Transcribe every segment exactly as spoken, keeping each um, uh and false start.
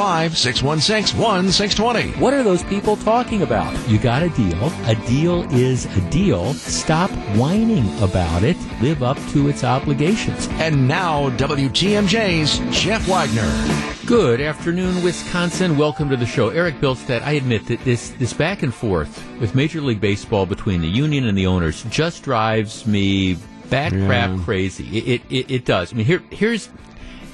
five, six one six, one six two zero. What are those people talking about? You got a deal. A deal is a deal. Stop whining about it. Live up to its obligations. And now, W T M J's Jeff Wagner. Good afternoon, Wisconsin. Welcome to the show. Eric Bilstadt, I admit that this, this back and forth with Major League Baseball between the union and the owners just drives me bat crap yeah. crazy. It, it, it does. I mean, here here's...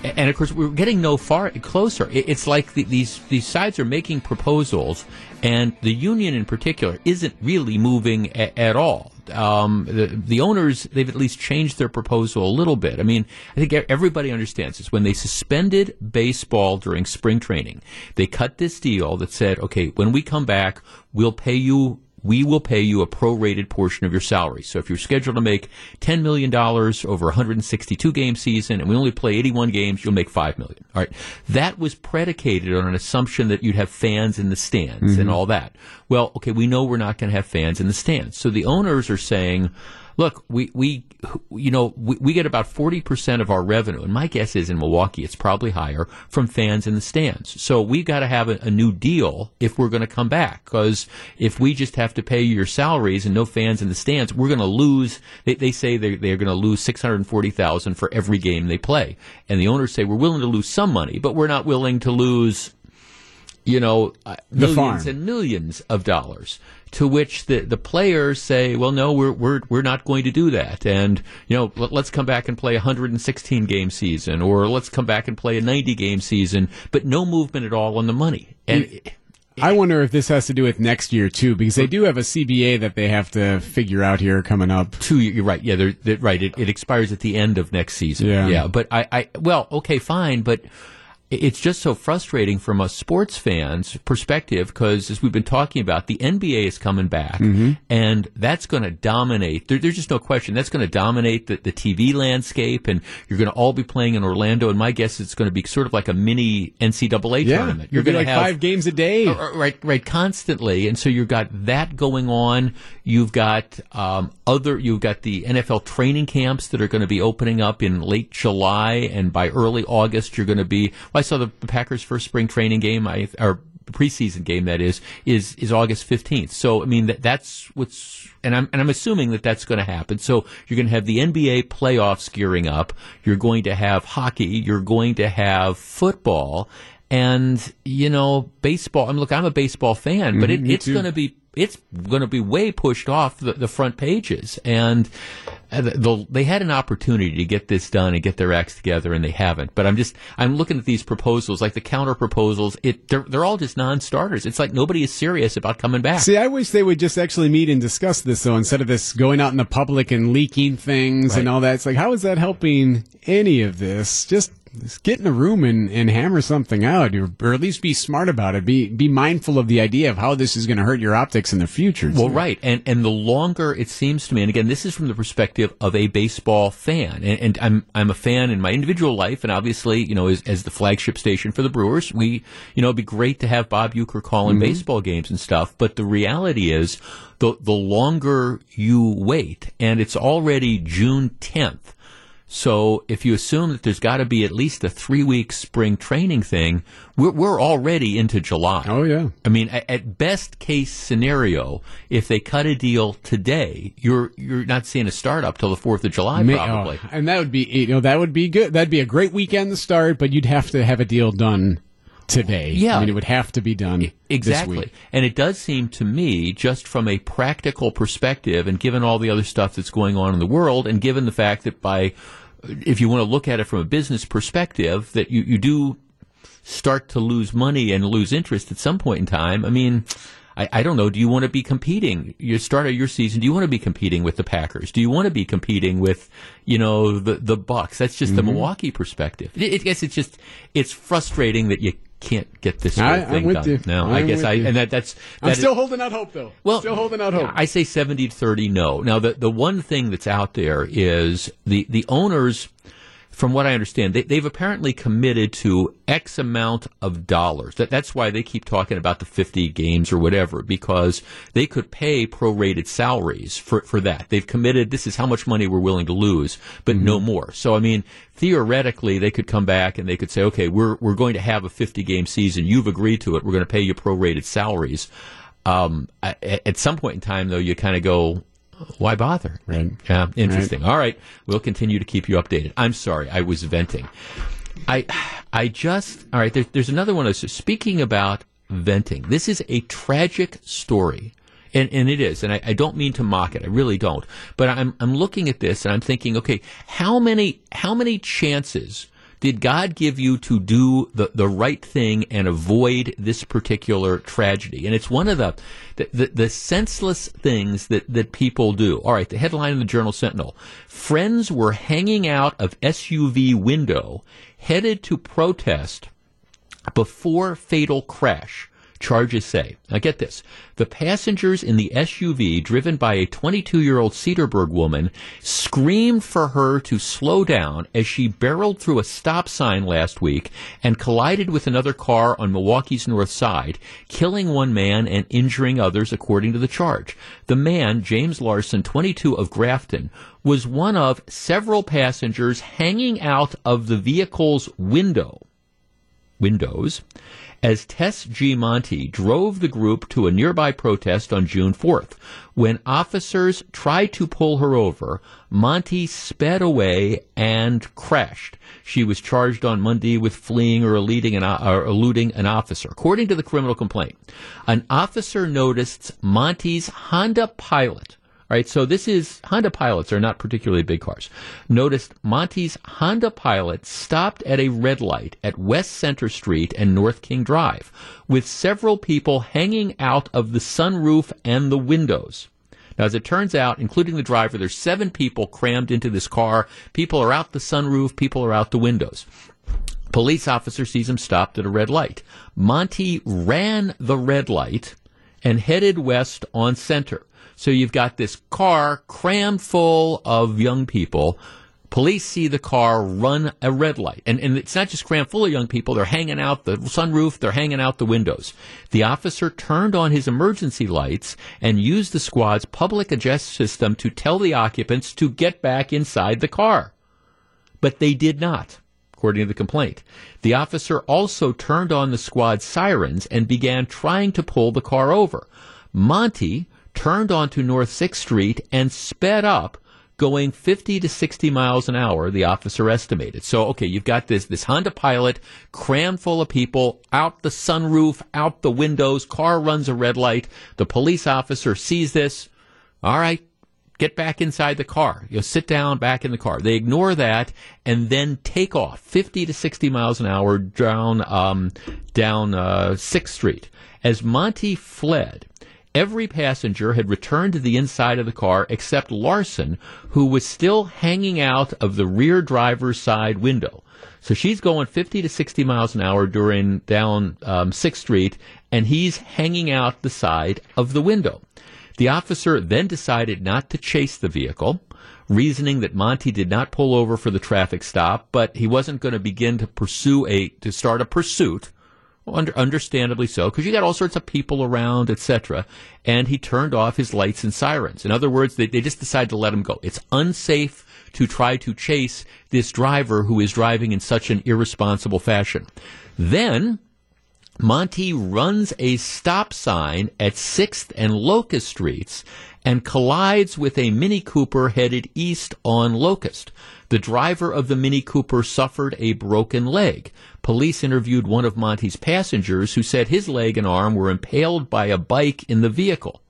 And, of course, we're getting no far closer. It's like the, these these sides are making proposals, and the union in particular isn't really moving a, at all. Um, the, the owners, they've at least changed their proposal a little bit. I mean, I think everybody understands this. When they suspended baseball during spring training, they cut this deal that said, okay, when we come back, we'll pay you we will pay you a prorated portion of your salary. So if you're scheduled to make ten million dollars over a one hundred sixty-two game season and we only play eighty-one games, you'll make five million dollars. All right. That was predicated on an assumption that you'd have fans in the stands mm-hmm. and all that. Well, okay, we know we're not going to have fans in the stands. So the owners are saying, look, we, we you know, we, we get about forty percent of our revenue, and my guess is in Milwaukee it's probably higher, from fans in the stands. So we've got to have a, a new deal if we're going to come back, because if we just have to pay your salaries and no fans in the stands, we're going to lose. They, they say they're, they're going to lose six hundred forty thousand dollars for every game they play. And the owners say, we're willing to lose some money, but we're not willing to lose, you know, uh, millions and millions of dollars. To which the, the players say, well, no, we're we're we're not going to do that. And, you know, let, let's come back and play a one hundred sixteen game season, or let's come back and play a ninety game season, but no movement at all on the money. And you, it, I wonder if this has to do with next year, too, because they do have a C B A that they have to figure out here coming up. Two, you're right. Yeah, they're, they're right. It, it expires at the end of next season. Yeah. yeah but I, I, well, okay, fine, but it's just so frustrating from a sports fan's perspective, because as we've been talking about, the N B A is coming back, mm-hmm. and that's going to dominate. There, there's just no question. That's going to dominate the, the T V landscape, and you're going to all be playing in Orlando, and my guess is it's going to be sort of like a mini N C double A yeah, tournament. You're, you're going like to have five games a day. Uh, right, right, constantly. And so you've got that going on. You've got um, other, you've got the N F L training camps that are going to be opening up in late July, and by early August you're going to be... I saw the Packers' first spring training game, I, or preseason game, that is, is, is August fifteenth. So, I mean, that, that's what's, and I'm, and I'm assuming that that's going to happen. So you're going to have the N B A playoffs gearing up. You're going to have hockey. You're going to have football. And, you know, baseball, I mean, look, I'm a baseball fan, but it, mm, it's going to be, it's going to be way pushed off the, the front pages. And the, the, they had an opportunity to get this done and get their acts together, and they haven't. But I'm just, I'm looking at these proposals, like the counter proposals. It, they're, they're all just non-starters. It's like nobody is serious about coming back. See, I wish they would just actually meet and discuss this, though, instead of this going out in the public and leaking things right. and all that. It's like, how is that helping any of this? Just, just get in a room and, and hammer something out, or, or at least be smart about it. Be be mindful of the idea of how this is going to hurt your optics in the future. Well, right. And and the longer it seems to me, and again, this is from the perspective of a baseball fan, and, and I'm I'm a fan in my individual life, and obviously, you know, as, as the flagship station for the Brewers, we, you know, it'd be great to have Bob Uecker calling mm-hmm. baseball games and stuff, but the reality is the the longer you wait, and it's already June tenth, so if you assume that there's got to be at least a three-week spring training thing, we're, we're already into July. Oh, yeah. I mean, at, at best-case scenario, if they cut a deal today, you're you're not seeing a start-up till the fourth of July, May, probably. Oh, and that would be, you know, that would be good. That'd be a great weekend to start, but you'd have to have a deal done today. Yeah. I mean, it would have to be done exactly. this week. And it does seem to me, just from a practical perspective, and given all the other stuff that's going on in the world, and given the fact that by, if you want to look at it from a business perspective, that you, you do start to lose money and lose interest at some point in time. I mean, I, I don't know. Do you want to be competing? You start your season. Do you want to be competing with the Packers? Do you want to be competing with, you know, the, the Bucks? That's just mm-hmm. the Milwaukee perspective. I guess it's just, it's frustrating that you can't get this I, thing I'm with done. You. No, I'm I guess I you. and that, that's. That I'm still is, holding out hope, though. Well, still holding out hope. I say seventy to thirty no. Now, the the one thing that's out there is the the owners, from what I understand, they, they've apparently committed to X amount of dollars. That, that's why they keep talking about the fifty games or whatever, because they could pay prorated salaries for, for that. They've committed, this is how much money we're willing to lose, but mm-hmm. no more. So, I mean, theoretically, they could come back and they could say, okay, we're we're going to have a fifty-game season. You've agreed to it. We're going to pay you prorated salaries. Um, at, at some point in time, though, you kind of go... Why bother? Right. Yeah, interesting. Right. All right, we'll continue to keep you updated. I'm sorry, I was venting. I, I just all right. There, there's another one. Speaking about venting, this is a tragic story, and and it is. And I, I don't mean to mock it. I really don't. But I'm I'm looking at this and I'm thinking, okay, how many how many chances did God give you to do the, the right thing and avoid this particular tragedy? And it's one of the the, the senseless things that, that people do. All right, the headline in the Journal Sentinel. Friends were hanging out of S U V window, headed to protest before fatal crash, charges say. Now get this. The passengers in the S U V, driven by a twenty-two-year-old Cedarburg woman, screamed for her to slow down as she barreled through a stop sign last week and collided with another car on Milwaukee's north side, killing one man and injuring others, according to the charge. The man, James Larson, twenty-two, of Grafton, was one of several passengers hanging out of the vehicle's window. windows, as Tess G. Monty drove the group to a nearby protest on June fourth. When officers tried to pull her over, Monty sped away and crashed. She was charged on Monday with fleeing or eluding an, or eluding an officer. According to the criminal complaint, an officer noticed Monty's Honda Pilot. All right, so this is, Honda Pilots are not particularly big cars. Noticed Monty's Honda Pilot stopped at a red light at West Center Street and North King Drive, with several people hanging out of the sunroof and the windows. Now, as it turns out, including the driver, there's seven people crammed into this car. People are out the sunroof, people are out the windows. Police officer sees him stopped at a red light. Monty ran the red light and headed west on Center. So you've got this car crammed full of young people. Police see the car run a red light. And, and it's not just crammed full of young people. They're hanging out the sunroof. They're hanging out the windows. The officer turned on his emergency lights and used the squad's public address system to tell the occupants to get back inside the car. But they did not, according to the complaint. The officer also turned on the squad's sirens and began trying to pull the car over. Monty turned onto North sixth Street and sped up, going fifty to sixty miles an hour, the officer estimated. So, okay, you've got this this Honda Pilot crammed full of people, out the sunroof, out the windows, car runs a red light. The police officer sees this. All right, get back inside the car. You know, sit down, back in the car. They ignore that and then take off fifty to sixty miles an hour down, um, down uh, sixth Street. As Monty fled, every passenger had returned to the inside of the car except Larson, who was still hanging out of the rear driver's side window. So she's going fifty to sixty miles an hour during down um, sixth Street, and he's hanging out the side of the window. The officer then decided not to chase the vehicle, reasoning that Monty did not pull over for the traffic stop, but he wasn't going to begin to pursue a to start a pursuit. Under, understandably so, because you got all sorts of people around, et cetera. And he turned off his lights and sirens. In other words, they, they just decided to let him go. It's unsafe to try to chase this driver who is driving in such an irresponsible fashion. Then Monty runs a stop sign at sixth and Locust Streets and collides with a Mini Cooper headed east on Locust. The driver of the Mini Cooper suffered a broken leg. Police interviewed one of Monty's passengers who said his leg and arm were impaled by a bike in the vehicle.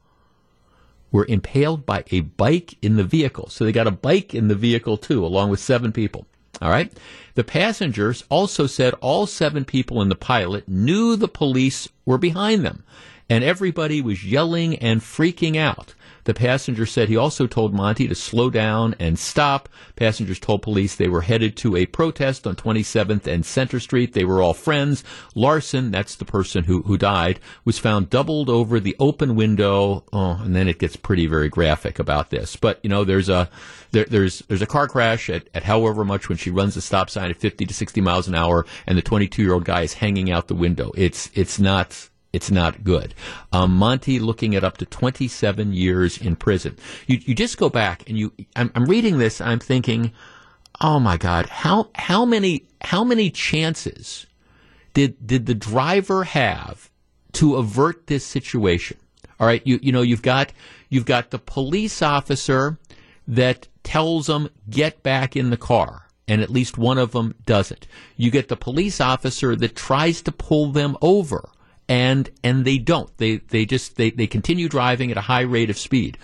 Were impaled by a bike in the vehicle. So they got a bike in the vehicle, too, along with seven people. All right. The passengers also said all seven people and the pilot knew the police were behind them and everybody was yelling and freaking out. The passenger said he also told Monty to slow down and stop. Passengers told police they were headed to a protest on twenty-seventh and Center Street. They were all friends. Larson, that's the person who, who died, was found doubled over the open window. Oh, and then it gets pretty very graphic about this. But, you know, there's a there, there's there's a car crash at, at however much when she runs the stop sign at fifty to sixty miles an hour, and the twenty-two-year-old guy is hanging out the window. It's it's not... It's not good. Um, Monty looking at up to twenty-seven years in prison. You, you just go back and you. I'm, I'm reading this. I'm thinking, oh my God, how how many how many chances did did the driver have to avert this situation? All right, you you know you've got you've got the police officer that tells them get back in the car. And at least one of them doesn't. You get the police officer that tries to pull them over. And and they don't. They they just they, they continue driving at a high rate of speed,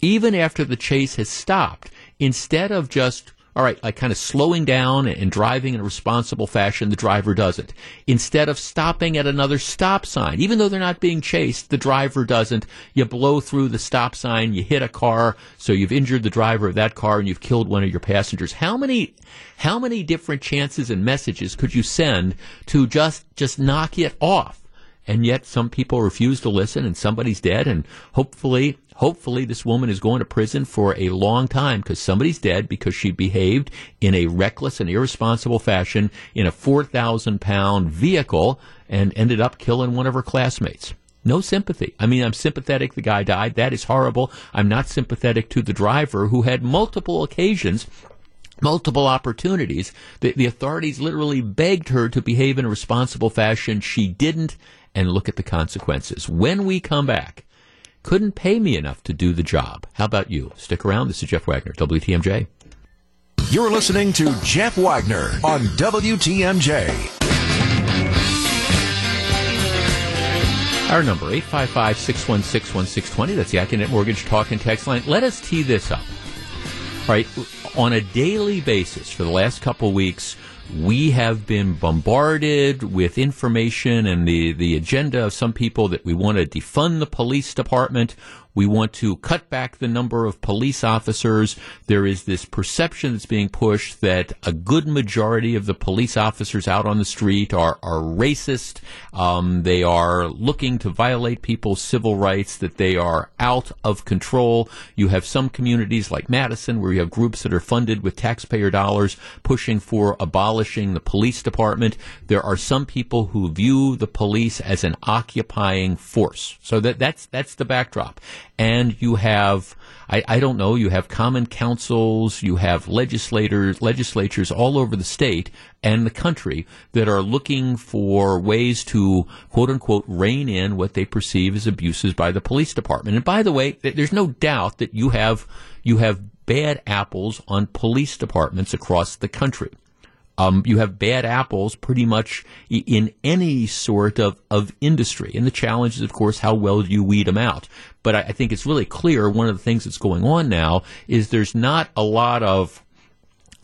even after the chase has stopped. Instead of just all right, like kind of slowing down and driving in a responsible fashion, the driver doesn't. Instead of stopping at another stop sign, even though they're not being chased, the driver doesn't. You blow through the stop sign, you hit a car, so you've injured the driver of that car and you've killed one of your passengers. How many how many different chances and messages could you send to just just knock it off? And yet some people refuse to listen, and somebody's dead, and hopefully hopefully this woman is going to prison for a long time because somebody's dead because she behaved in a reckless and irresponsible fashion in a four thousand pound vehicle and ended up killing one of her classmates. No sympathy. I mean, I'm sympathetic the guy died. That is horrible. I'm not sympathetic to the driver who had multiple occasions, multiple opportunities. The, the authorities literally begged her to behave in a responsible fashion. She didn't. And look at the consequences. When we come back, couldn't pay me enough to do the job. How about you? Stick around. This is Jeff Wagner, W T M J. You're listening to Jeff Wagner on W T M J. Our number, eight five five, six one six, one six two zero. That's the AccuNet Mortgage Talk and Text Line. Let us tee this up. All right. On a daily basis for the last couple weeks, we have been bombarded with information and the, the agenda of some people that we want to defund the police department. We want to cut back the number of police officers. There is this perception that's being pushed that a good majority of the police officers out on the street are, are racist. Um, they are looking to violate people's civil rights, that they are out of control. You have some communities like Madison where you have groups that are funded with taxpayer dollars pushing for abolishing the police department. There are some people who view the police as an occupying force. So that, that's, that's the backdrop. And you have, I, I don't know, you have common councils, you have legislators, legislatures all over the state and the country that are looking for ways to, quote unquote, rein in what they perceive as abuses by the police department. And by the way, there's no doubt that you have, you have bad apples on police departments across the country. Um, you have bad apples pretty much in any sort of, of industry. And the challenge is, of course, how well do you weed them out? But I, I think it's really clear one of the things that's going on now is there's not a lot of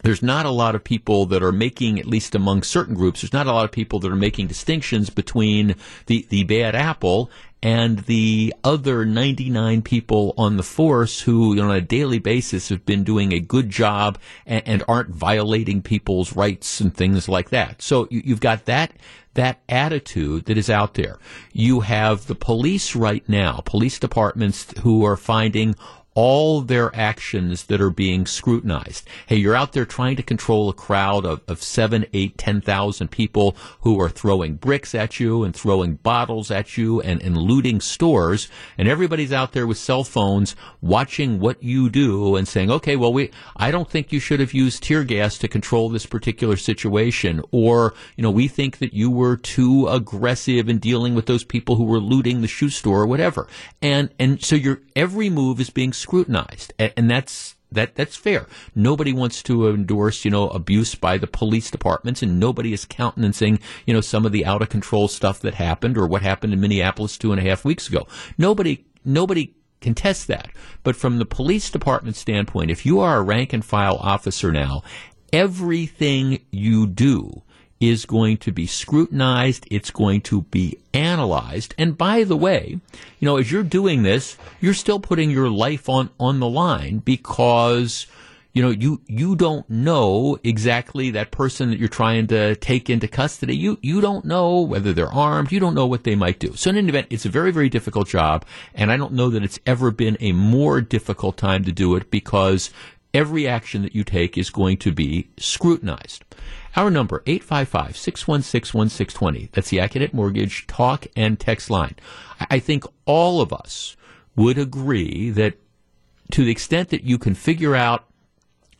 There's not a lot of people that are making, at least among certain groups, there's not a lot of people that are making distinctions between the, the bad apple and the other ninety-nine people on the force who, you know, on a daily basis have been doing a good job and, and aren't violating people's rights and things like that. So you, you've got that. That attitude that is out there. You have the police right now, police departments who are finding all their actions that are being scrutinized. Hey, you're out there trying to control a crowd of, of seven, eight, ten thousand people who are throwing bricks at you and throwing bottles at you and, and looting stores. And everybody's out there with cell phones watching what you do and saying, okay, well, we, I don't think you should have used tear gas to control this particular situation. Or, you know, we think that you were too aggressive in dealing with those people who were looting the shoe store or whatever. And, and so your every move is being scrutinized, and that's that that's fair. Nobody wants to endorse, you know, abuse by the police departments, and nobody is countenancing, you know, some of the out of control stuff that happened or what happened in Minneapolis two and a half weeks ago. Nobody nobody contests that. But from the police department standpoint, if you are a rank and file officer now, everything you do is going to be scrutinized. It's going to be analyzed. And by the way, you know, as you're doing this, you're still putting your life on, on the line because, you know, you, you don't know exactly that person that you're trying to take into custody. You, you don't know whether they're armed. You don't know what they might do. So in any event, it's a very, very difficult job. And I don't know that it's ever been a more difficult time to do it because every action that you take is going to be scrutinized. Our number, eight five five, six one six, one six two zero. That's the AccuNet Mortgage talk and text line. I think all of us would agree that to the extent that you can figure out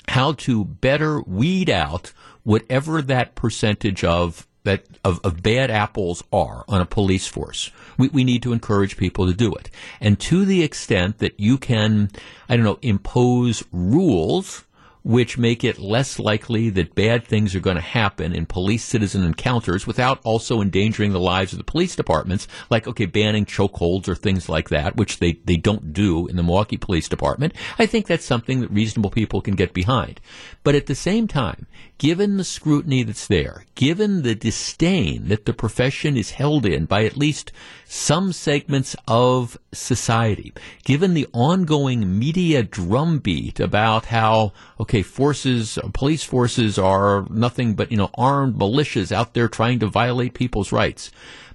how to better weed out whatever that percentage of that of, of bad apples are on a police force, we, we need to encourage people to do it. And to the extent that you can, I don't know, impose rules which make it less likely that bad things are going to happen in police-citizen encounters without also endangering the lives of the police departments, like, okay, banning chokeholds or things like that, which they, they don't do in the Milwaukee Police Department. I think that's something that reasonable people can get behind. But at the same time, given the scrutiny that's there, given the disdain that the profession is held in by at least some segments of society, given the ongoing media drumbeat about how, okay, forces, police forces are nothing but, you know, armed militias out there trying to violate people's rights.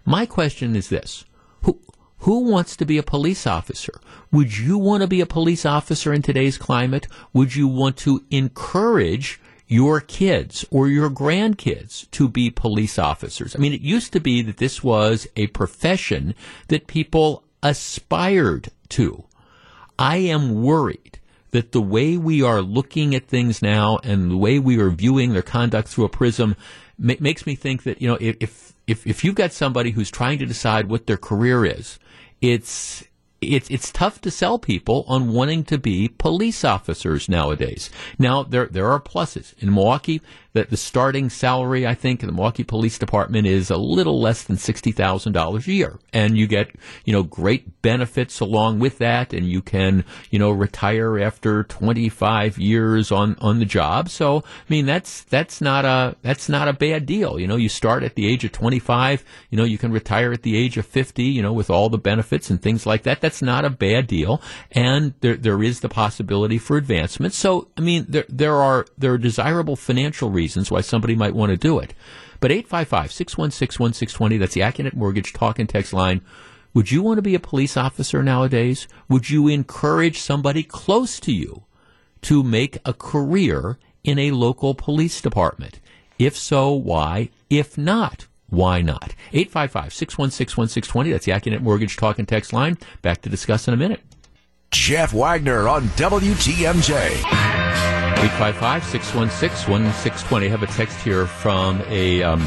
My question is this. Who, who wants to be a police officer? Would you want to be a police officer in today's climate? Would you want to encourage your kids or your grandkids to be police officers? I mean, it used to be that this was a profession that people aspired to. I am worried that the way we are looking at things now and the way we are viewing their conduct through a prism ma- makes me think that, you know, if, if, if you've got somebody who's trying to decide what their career is, it's, It's it's tough to sell people on wanting to be police officers nowadays. Now, there there are pluses. In Milwaukee, that the starting salary, I think, in the Milwaukee Police Department is a little less than sixty thousand dollars a year. And you get, you know, great benefits along with that. And you can, you know, retire after twenty-five years on, on the job. So, I mean, that's, that's not a, that's not a bad deal. You know, you start at the age of twenty-five, you know, you can retire at the age of fifty, you know, with all the benefits and things like that. That's not a bad deal. And there, there is the possibility for advancement. So, I mean, there, there are, there are desirable financial reasons reasons why somebody might want to do it. But eight five five, six one six, one six two zero, that's the AccuNet Mortgage talk and text line. Would you want to be a police officer nowadays? Would you encourage somebody close to you to make a career in a local police department? If so, why? If not, why not? eight five five, six one six, one six two zero, that's the AccuNet Mortgage talk and text line. Back to discuss in a minute. Jeff Wagner on W T M J. eight five five, six one six, one six two zero. I have a text here from a um,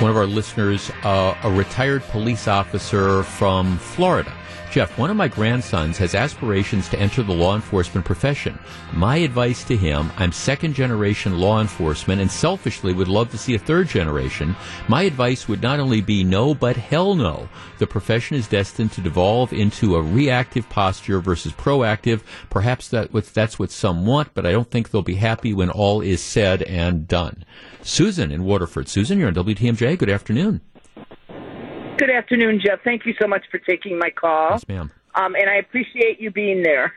one of our listeners, uh, a retired police officer from Florida. Jeff, one of my grandsons has aspirations to enter the law enforcement profession. My advice to him, I'm second generation law enforcement and selfishly would love to see a third generation. My advice would not only be no, but hell no. The profession is destined to devolve into a reactive posture versus proactive. Perhaps that that's what some want, but I don't think they'll be happy when all is said and done. Susan in Waterford. Susan, you're on W T M J. Good afternoon. Good afternoon, Jeff. Thank you so much for taking my call. Yes, ma'am. Um, and I appreciate you being there.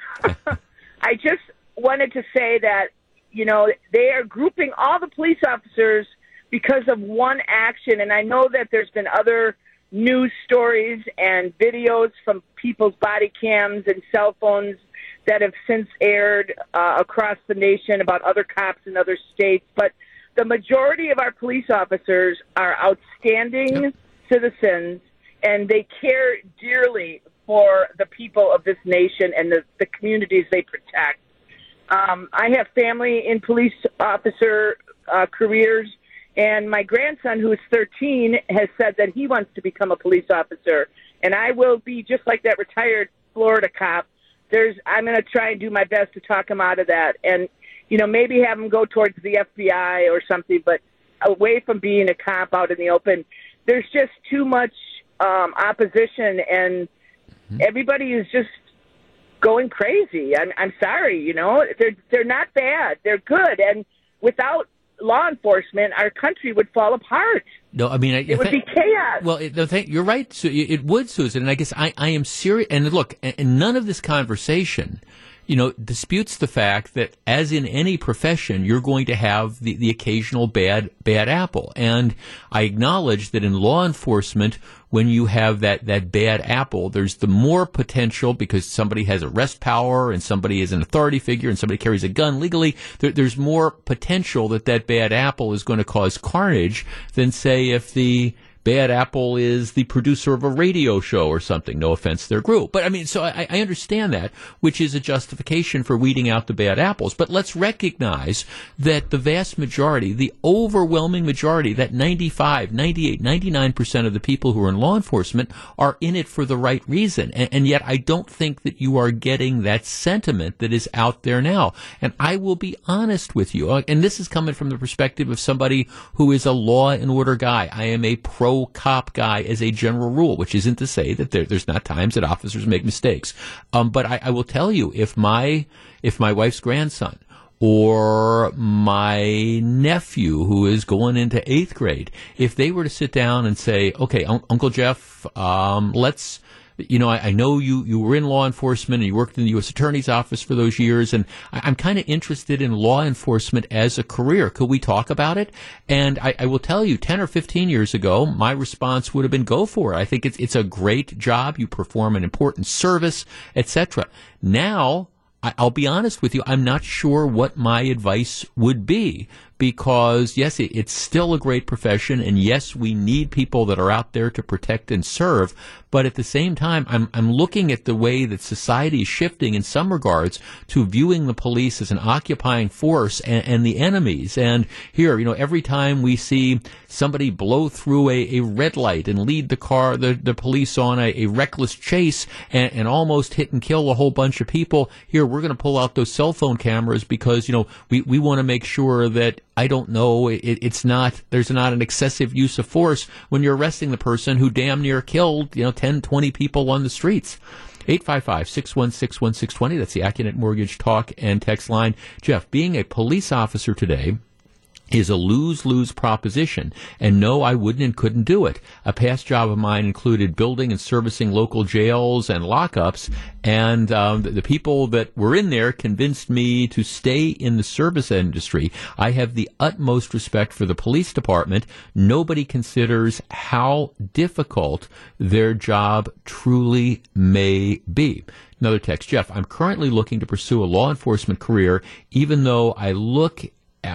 I just wanted to say that, you know, they are grouping all the police officers because of one action. And I know that there's been other news stories and videos from people's body cams and cell phones that have since aired uh, across the nation about other cops in other states. But the majority of our police officers are outstanding yep. citizens, and they care dearly for the people of this nation and the, the communities they protect. Um, I have family in police officer uh, careers, and my grandson, who is thirteen, has said that he wants to become a police officer, and I will be just like that retired Florida cop. There's, I'm going to try and do my best to talk him out of that, and, you know, maybe have him go towards the F B I or something, but away from being a cop out in the open. There's just too much um, opposition, and everybody is just going crazy. I'm, I'm sorry, you know. They're they're not bad. They're good. And without law enforcement, our country would fall apart. No, I mean... I, it would th- be chaos. Well, it, the thing, you're right. So it would, Susan. And I guess I, I am serious. And look, and none of this conversation, you know, disputes the fact that, as in any profession, you're going to have the, the occasional bad bad apple. And I acknowledge that in law enforcement, when you have that, that bad apple, there's the more potential because somebody has arrest power and somebody is an authority figure and somebody carries a gun legally. There, there's more potential that that bad apple is going to cause carnage than, say, if the bad apple is the producer of a radio show or something. No offense to their group. But, I mean, so I, I understand that, which is a justification for weeding out the bad apples. But let's recognize that the vast majority, the overwhelming majority, that ninety-five, ninety-eight, ninety-nine percent of the people who are in law enforcement are in it for the right reason. And, and yet I don't think that you are getting that sentiment that is out there now. And I will be honest with you. And this is coming from the perspective of somebody who is a law and order guy. I am a pro cop guy as a general rule, which isn't to say that there, there's not times that officers make mistakes. Um, but I, I will tell you, if my if my wife's grandson or my nephew who is going into eighth grade, if they were to sit down and say, "Okay, un- Uncle Jeff, um, let's." You know, I, I know you, you were in law enforcement and you worked in the U S Attorney's Office for those years, and I, I'm kind of interested in law enforcement as a career. Could we talk about it? And I, I will tell you, ten or fifteen years ago, my response would have been go for it. I think it's it's a great job. You perform an important service, et cetera. Now, I, I'll be honest with you, I'm not sure what my advice would be. Because, yes, it's still a great profession, and yes, we need people that are out there to protect and serve. But at the same time, I'm I'm looking at the way that society is shifting in some regards to viewing the police as an occupying force and, and the enemies. And here, you know, every time we see somebody blow through a, a red light and lead the car, the, the police on a, a reckless chase and, and almost hit and kill a whole bunch of people, here, we're going to pull out those cell phone cameras because, you know, we, we want to make sure that I don't know. It, it's not, there's not an excessive use of force when you're arresting the person who damn near killed, you know, ten, twenty people on the streets. eight five five, six one six, one six two zero. That's the AccuNet Mortgage Talk and Text line. Jeff, being a police officer today is a lose-lose proposition. And no, I wouldn't and couldn't do it. A past job of mine included building and servicing local jails and lockups, and um, the, the people that were in there convinced me to stay in the service industry. I have the utmost respect for the police department. Nobody considers how difficult their job truly may be. Another text, Jeff, I'm currently looking to pursue a law enforcement career, even though I look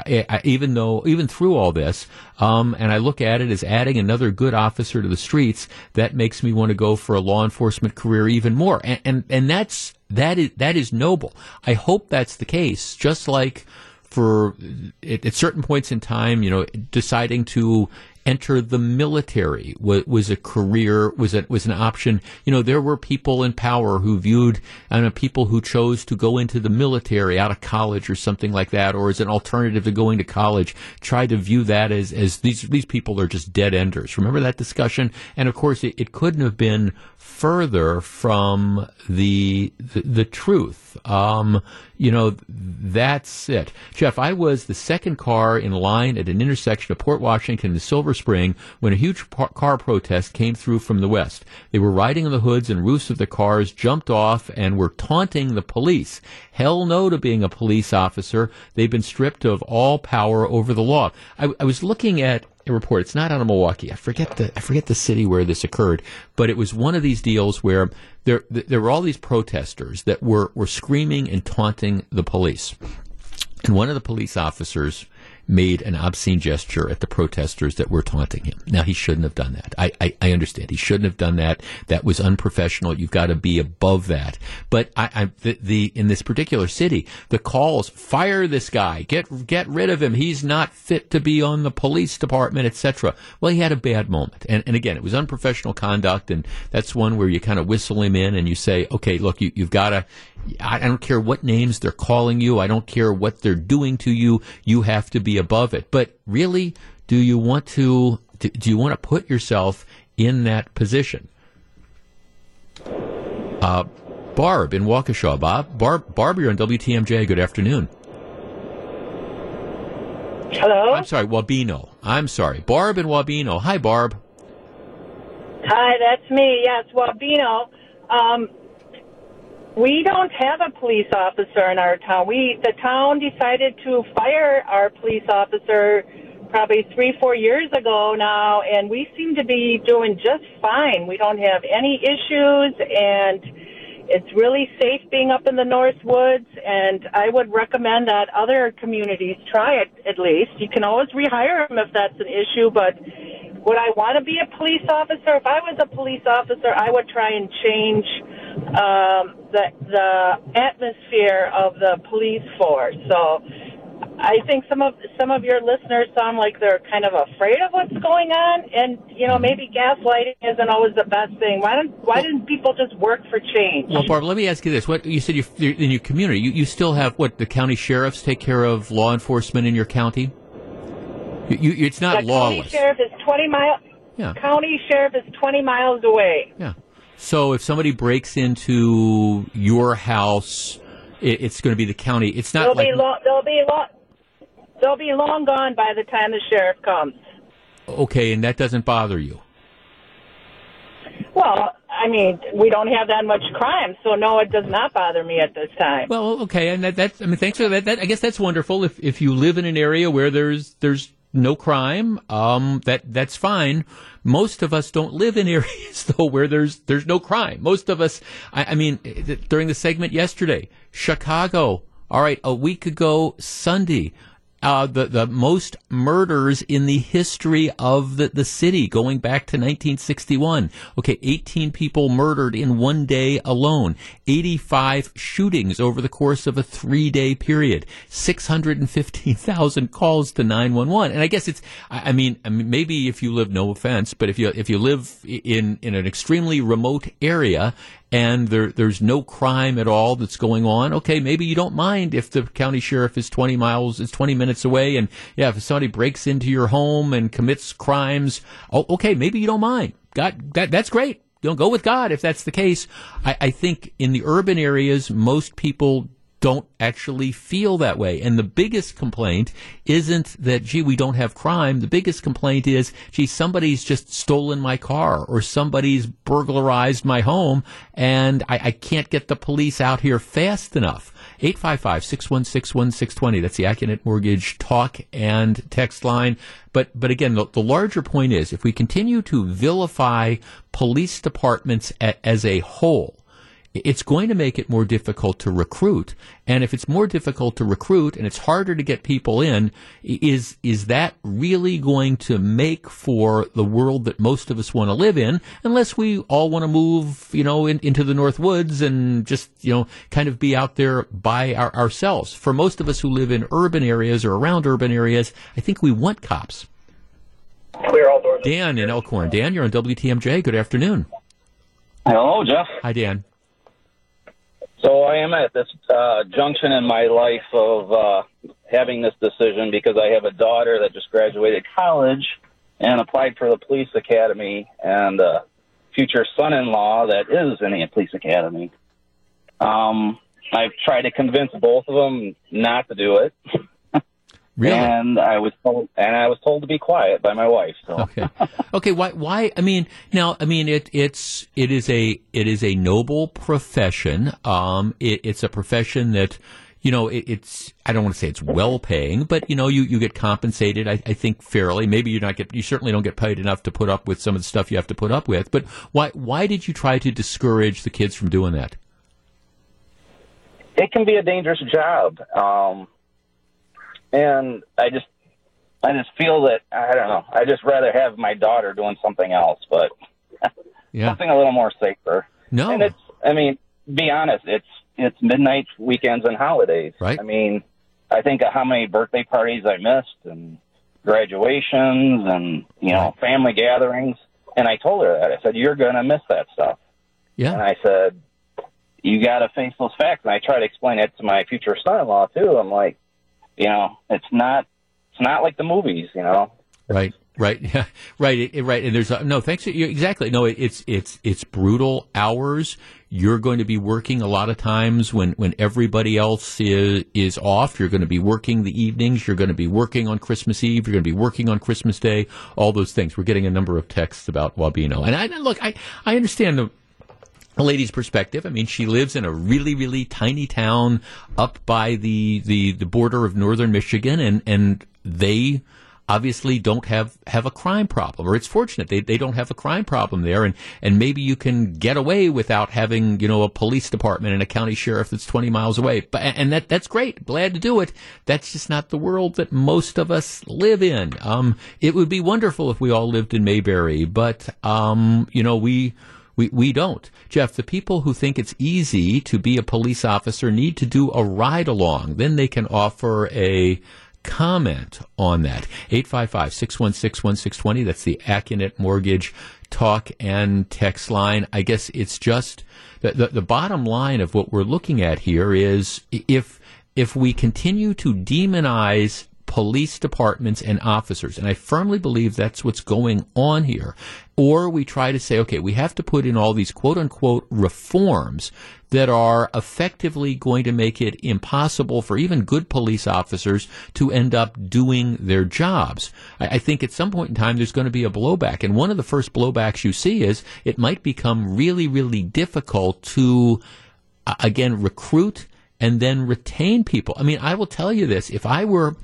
even though, even through all this, um, and I look at it as adding another good officer to the streets, that makes me want to go for a law enforcement career even more. And, and, and that's, that is, that is noble. I hope that's the case. Just like for, at, at certain points in time, you know, deciding to enter the military was, was a career, was a, was an option. You know, there were people in power who viewed, I don't know, people who chose to go into the military out of college or something like that, or as an alternative to going to college, tried to view that as, as these, these people are just dead enders. Remember that discussion? And of course, it, it couldn't have been further from the, the, the truth. Um, you know, that's it. Jeff, I was the second car in line at an intersection of Port Washington and Silver Spring when a huge par- car protest came through from the west. They were riding on the hoods and roofs of the cars, jumped off, and were taunting the police. Hell no to being a police officer. They've been stripped of all power over the law. I, I was looking at a report. It's not out of Milwaukee. I forget the I forget the city where this occurred, but it was one of these deals where there there were all these protesters that were, were screaming and taunting the police. And one of the police officers made an obscene gesture at the protesters that were taunting him. Now, he shouldn't have done that. I, I, I understand. He shouldn't have done that. That was unprofessional. You've got to be above that. But I, I the, the in this particular city, the calls, fire this guy, get get rid of him, he's not fit to be on the police department, et cetera. Well, he had a bad moment. And, and again, it was unprofessional conduct, and that's one where you kind of whistle him in and you say, okay, look, you, you've got to, I don't care what names they're calling you. I don't care what they're doing to you. You have to be above it. But really, do you want to do you want to put yourself in that position? Uh, Barb in Waukesha. Bob, Barb, Barb, you're on W T M J. Good afternoon. Hello? I'm sorry, Wabino. I'm sorry. Barb and Wabino. Hi, Barb. Hi, that's me. Yes, Wabino. Um, we don't have a police officer in our town. We the town decided to fire our police officer probably three, four years ago now, and we seem to be doing just fine. We don't have any issues, and it's really safe being up in the North Woods, and I would recommend that other communities try it, at least. You can always rehire them if that's an issue, but would I want to be a police officer? If I was a police officer, I would try and change um, the, the atmosphere of the police force. So I think some of some of your listeners sound like they're kind of afraid of what's going on, and you know maybe gaslighting isn't always the best thing. Why don't why well, didn't people just work for change? Well, Barb, let me ask you this: What you said you're, in your community, you, you still have what the county sheriffs take care of law enforcement in your county. You, you, it's not the lawless. County sheriff is twenty miles. Yeah. County sheriff is twenty miles away. Yeah. So if somebody breaks into your house, it, it's going to be the county. It's not. They'll like, be lo- they'll be lo- They'll be long gone by the time the sheriff comes. Okay, and that doesn't bother you? Well, I mean, we don't have that much crime, so no, it does not bother me at this time. Well, okay, and that, that's, I mean, thanks for that. that. I guess that's wonderful. If if you live in an area where there's there's no crime, um, that that's fine. Most of us don't live in areas, though, where there's there's no crime. Most of us, I, I mean, during the segment yesterday, Chicago, all right, a week ago Sunday, Uh, the, the most murders in the history of the, the city going back to nineteen sixty-one. Okay, eighteen people murdered in one day alone. eighty-five shootings over the course of a three-day period. six hundred fifteen thousand calls to nine one one. And I guess it's, I, I mean, maybe if you live, no offense, but if you, if you live in, in an extremely remote area, and there, there's no crime at all that's going on, okay, maybe you don't mind if the county sheriff is twenty miles, is twenty minutes away, and yeah, if somebody breaks into your home and commits crimes, oh, okay, maybe you don't mind. God, that, that's great. Don't go with God if that's the case. I, I think in the urban areas, most people don't actually feel that way. And the biggest complaint isn't that, gee, we don't have crime. The biggest complaint is, gee, somebody's just stolen my car or somebody's burglarized my home, and I, I can't get the police out here fast enough. eight five five, six one six, one six two zero. That's the AccuNet Mortgage talk and text line. But but again, the, the larger point is, if we continue to vilify police departments a, as a whole, it's going to make it more difficult to recruit. And if it's more difficult to recruit and it's harder to get people in, is is that really going to make for the world that most of us want to live in, unless we all want to move, you know, in, into the North Woods and just, you know, kind of be out there by our, ourselves. For most of us who live in urban areas or around urban areas, I think we want cops. We're all Dan in Elkhorn. Dan, you're on W T M J. Good afternoon. Hello, Jeff. Hi, Dan. So I am at this uh, junction in my life of uh, having this decision, because I have a daughter that just graduated college and applied for the police academy, and a future son-in-law that is in the police academy. Um, I've tried to convince both of them not to do it. Really? And I was told, and I was told to be quiet by my wife. So. Okay. Okay. Why? Why? I mean, now, I mean, it, it's it is a it is a noble profession. Um, it, it's a profession that, you know, it, it's I don't want to say it's well paying, but you know, you, you get compensated, I, I think, fairly. Maybe you're not get you certainly don't get paid enough to put up with some of the stuff you have to put up with. But why why did you try to discourage the kids from doing that? It can be a dangerous job. Um, And I just, I just feel that, I don't know, I just rather have my daughter doing something else, but yeah. Something a little more safer. No. And it's, I mean, be honest, it's, it's midnight, weekends, and holidays. Right. I mean, I think of how many birthday parties I missed and graduations and, you know, right. Family gatherings. And I told her that. I said, you're going to miss that stuff. Yeah. And I said, you got to face those facts. And I try to explain it to my future son-in-law, too. I'm like, you know, it's not, it's not like the movies, you know. Right. Right, yeah, right, it, it, right. And there's uh, no thanks. You're, exactly. No, it, it's it's it's brutal hours. You're going to be working a lot of times when, when everybody else is is off. You're going to be working the evenings. You're going to be working on Christmas Eve. You're going to be working on Christmas Day. All those things. We're getting a number of texts about Wabino. And I look, I I understand the. A lady's perspective. I mean, she lives in a really, really tiny town up by the the, the border of northern Michigan, and, and they obviously don't have, have a crime problem, or it's fortunate they, they don't have a crime problem there, and, and maybe you can get away without having, you know, a police department and a county sheriff that's twenty miles away. But and that that's great. Glad to do it. That's just not the world that most of us live in. Um, it would be wonderful if we all lived in Mayberry, but um, you know, we. We we don't. Jeff, the people who think it's easy to be a police officer need to do a ride-along. Then they can offer a comment on that. eight five five, six one six, one six two zero. That's the AccuNet Mortgage talk and text line. I guess it's just the, the, the bottom line of what we're looking at here is if if we continue to demonize police departments and officers, and I firmly believe that's what's going on here, or we try to say, okay, we have to put in all these quote-unquote reforms that are effectively going to make it impossible for even good police officers to end up doing their jobs. I, I think at some point in time there's going to be a blowback, and one of the first blowbacks you see is it might become really, really difficult to, uh, again, recruit and then retain people. I mean, I will tell you this, if I were...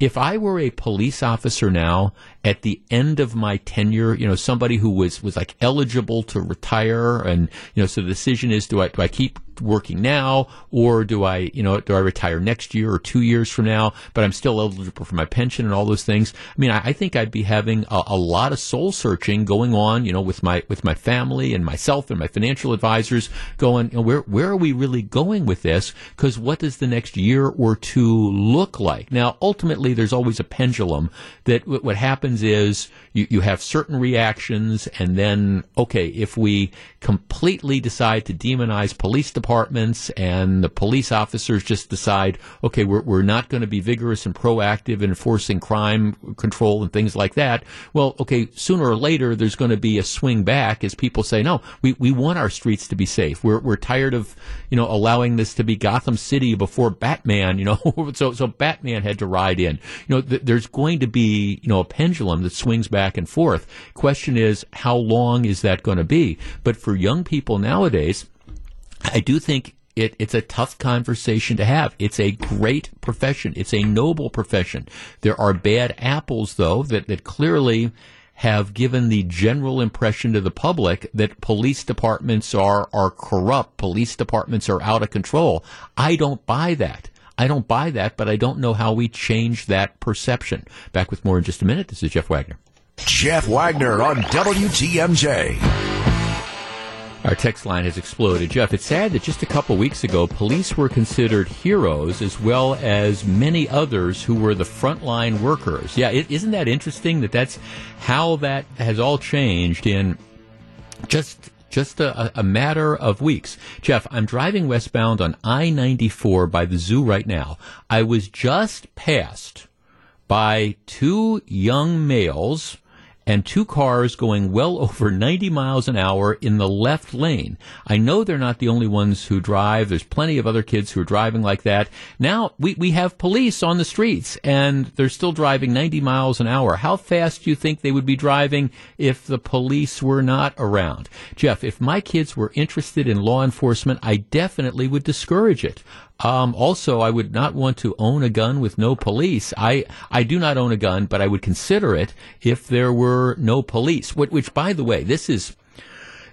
If I were a police officer now at the end of my tenure, you know, somebody who was, was like eligible to retire, and, you know, so the decision is, do I, do I keep working now, or do I, you know, do I retire next year or two years from now, but I'm still eligible for my pension and all those things. I mean, I, I think I'd be having a, a lot of soul searching going on, you know, with my, with my family and myself and my financial advisors going, you know, where, where are we really going with this? Because what does the next year or two look like? Now, ultimately, there's always a pendulum that w- what happens is you, you have certain reactions, and then, okay, if we completely decide to demonize police departments, Departments and the police officers just decide, okay, we're, we're not going to be vigorous and proactive in enforcing crime control and things like that. Well, okay, sooner or later, there's going to be a swing back as people say, no, we, we want our streets to be safe. We're, we're tired of, you know, allowing this to be Gotham City before Batman, you know, so, so Batman had to ride in. You know, th- there's going to be, you know, a pendulum that swings back and forth. Question is, how long is that going to be? But for young people nowadays, I do think it, it's a tough conversation to have. It's a great profession. It's a noble profession. There are bad apples, though, that, that clearly have given the general impression to the public that police departments are, are corrupt. Police departments are out of control. I don't buy that. I don't buy that, but I don't know how we change that perception. Back with more in just a minute. This is Jeff Wagner. Jeff Wagner on W T M J. Our text line has exploded. Jeff, it's sad that just a couple weeks ago, police were considered heroes as well as many others who were the frontline workers. Yeah, it, isn't that interesting that that's how that has all changed in just just a, a matter of weeks? Jeff, I'm driving westbound on I ninety-four by the zoo right now. I was just passed by two young males and two cars going well over ninety miles an hour in the left lane. I know they're not the only ones who drive. There's plenty of other kids who are driving like that. Now we, we have police on the streets, and they're still driving ninety miles an hour. How fast do you think they would be driving if the police were not around? Jeff, if my kids were interested in law enforcement, I definitely would discourage it. Um, also, I would not want to own a gun with no police. I, I do not own a gun, but I would consider it if there were no police, which, which by the way, this is,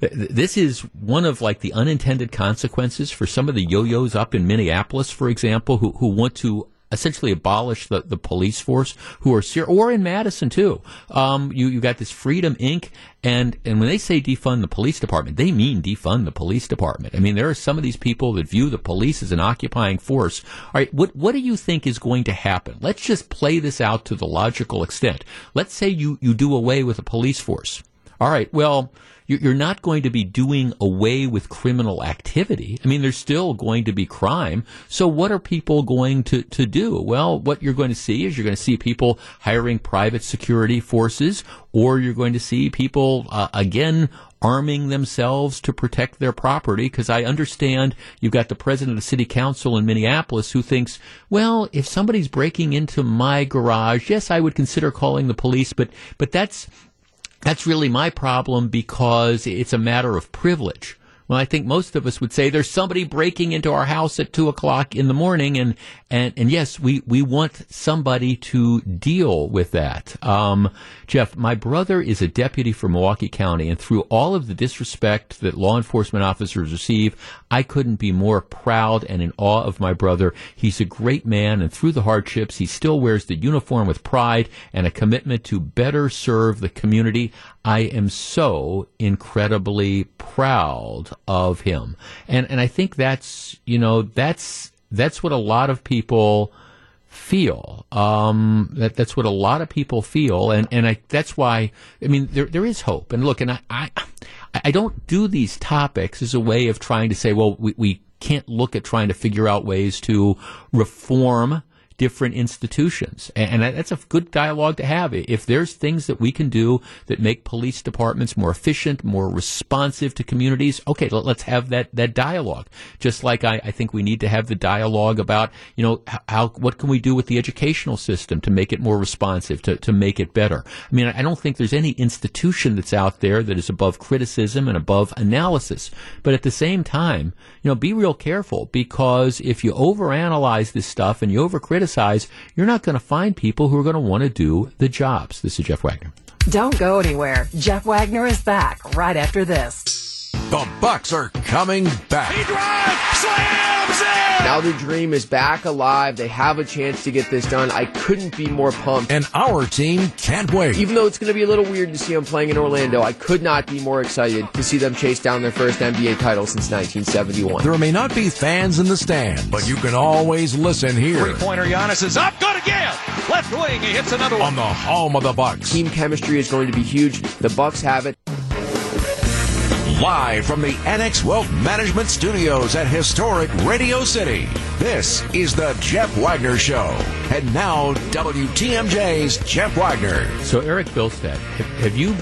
this is one of like the unintended consequences for some of the yo-yos up in Minneapolis, for example, who, who want to essentially abolish the, the police force, who are ser- or in Madison too. Um, you, you got this Freedom Incorporated. And, and when they say defund the police department, they mean defund the police department. I mean, there are some of these people that view the police as an occupying force. All right, what, what do you think is going to happen? Let's just play this out to the logical extent. Let's say you, you do away with a police force. all right, well, you're not going to be doing away with criminal activity. I mean, there's still going to be crime. So what are people going to, to do? Well, what you're going to see is you're going to see people hiring private security forces, or you're going to see people, uh, again, arming themselves to protect their property, because I understand you've got the president of the city council in Minneapolis who thinks, well, if somebody's breaking into my garage, yes, I would consider calling the police, but but that's that's really my problem because it's a matter of privilege. Well, I think most of us would say there's somebody breaking into our house at two o'clock in the morning, and and, and yes, we, we want somebody to deal with that. Um, Jeff, my brother is a deputy for Milwaukee County, and through all of the disrespect that law enforcement officers receive, I couldn't be more proud and in awe of my brother. He's a great man, and through the hardships, he still wears the uniform with pride and a commitment to better serve the community. I am so incredibly proud of him. And and I think that's, you know, that's that's what a lot of people feel. Um, that that's what a lot of people feel. And, and I, that's why, I mean, there there is hope. And look, and I, I, I don't do these topics as a way of trying to say, well, we, we can't look at trying to figure out ways to reform different institutions. And that's a good dialogue to have. If there's things that we can do that make police departments more efficient, more responsive to communities, okay, let's have that, that dialogue. Just like I, I think we need to have the dialogue about, you know, how, what can we do with the educational system to make it more responsive, to, to make it better? I mean, I don't think there's any institution that's out there that is above criticism and above analysis. But at the same time, you know, be real careful, because if you overanalyze this stuff and you overcriticize, you're not going to find people who are going to want to do the jobs. This is Jeff Wagner. Don't go anywhere. Jeff Wagner is back right after this. The Bucks are coming back. He drives, slams in. Now the dream is back alive. They have a chance to get this done. I couldn't be more pumped. And our team can't wait. Even though it's going to be a little weird to see them playing in Orlando, I could not be more excited to see them chase down their first N B A title since nineteen seventy-one. There may not be fans in the stands, but you can always listen here. Three-pointer Giannis is up. Good again. Left wing. He hits another one. On the home of the Bucks. Team chemistry is going to be huge. The Bucks have it. Live from the Annex Wealth Management Studios at historic Radio City, this is the Jeff Wagner Show. And now, W T M J's Jeff Wagner. So, Eric Bilstadt, have you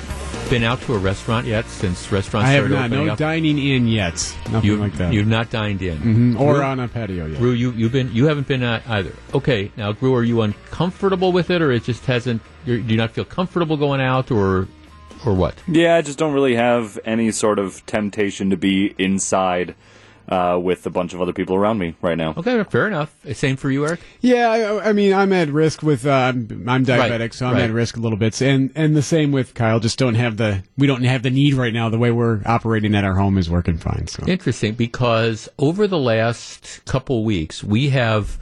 been out to a restaurant yet since restaurants started opening up? I have not. No up? Dining in yet. Nothing you, like that. You've not dined in. Mm-hmm. Or Rue, on a patio yet. Rue, you, you've been, you haven't been uh, either. Okay. Now, Rue, are you uncomfortable with it, or it just hasn't, do you not feel comfortable going out, or... Or what? Yeah, I just don't really have any sort of temptation to be inside uh, with a bunch of other people around me right now. Okay, fair enough. Same for you, Eric? Yeah, I, I mean, I'm at risk with, uh, I'm, I'm diabetic, right, so I'm right. at risk a little bit. And and the same with Kyle, just don't have the, we don't have the need right now. The way we're operating at our home is working fine. So. Interesting, because over the last couple weeks, we have,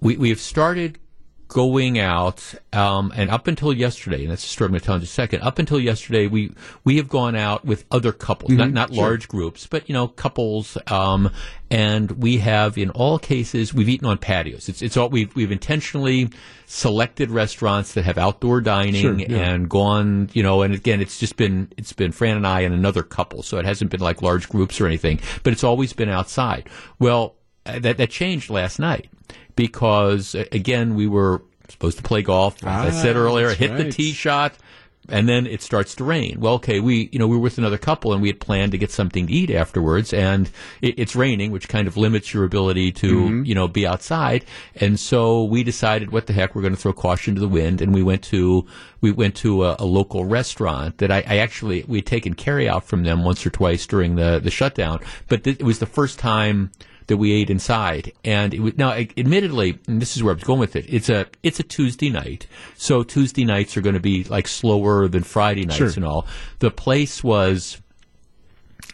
we, we have started going out, um, and up until yesterday, and that's a story I'm going to tell in just a second, up until yesterday, we we have gone out with other couples, mm-hmm, not not sure. large groups, but, you know, couples, um, and we have, in all cases, we've eaten on patios. It's it's all, we've, we've intentionally selected restaurants that have outdoor dining, sure, yeah, and gone, you know, and again, it's just been, it's been Fran and I and another couple, so it hasn't been like large groups or anything, but it's always been outside. Well, that that changed last night. Because, again, we were supposed to play golf, as ah, I said earlier, hit right. the tee shot, and then it starts to rain. Well, okay, we you know we were with another couple, and we had planned to get something to eat afterwards, and it, it's raining, which kind of limits your ability to, mm-hmm, you know, be outside. And so we decided, what the heck, we're going to throw caution to the wind, and we went to we went to a, a local restaurant that I, I actually, we had taken carryout from them once or twice during the, the shutdown, but th- it was the first time that we ate inside. And it was, now, admittedly, and this is where I was going with it, it's a it's a Tuesday night, so Tuesday nights are going to be like slower than Friday nights, sure, and all. The place was,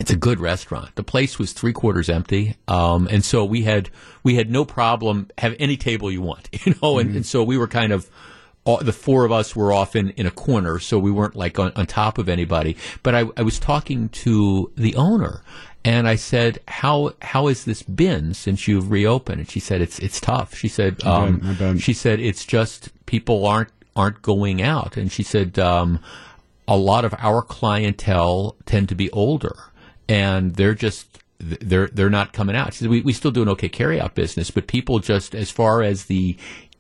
it's a good restaurant. The place was three quarters empty, um, and so we had we had no problem, have any table you want, you know, and, mm-hmm, and so we were kind of, all, the four of us were off in, in a corner, so we weren't like on, on top of anybody. But I, I was talking to the owner, and I said, "How how has this been since you've reopened?" And she said, "It's it's tough." She said, um, I bet, I bet. "She said it's just people aren't aren't going out." And she said, um, a lot of our clientele tend to be older, and they're just they're they're not coming out. So we we still do an okay carryout business, but people just, as far as the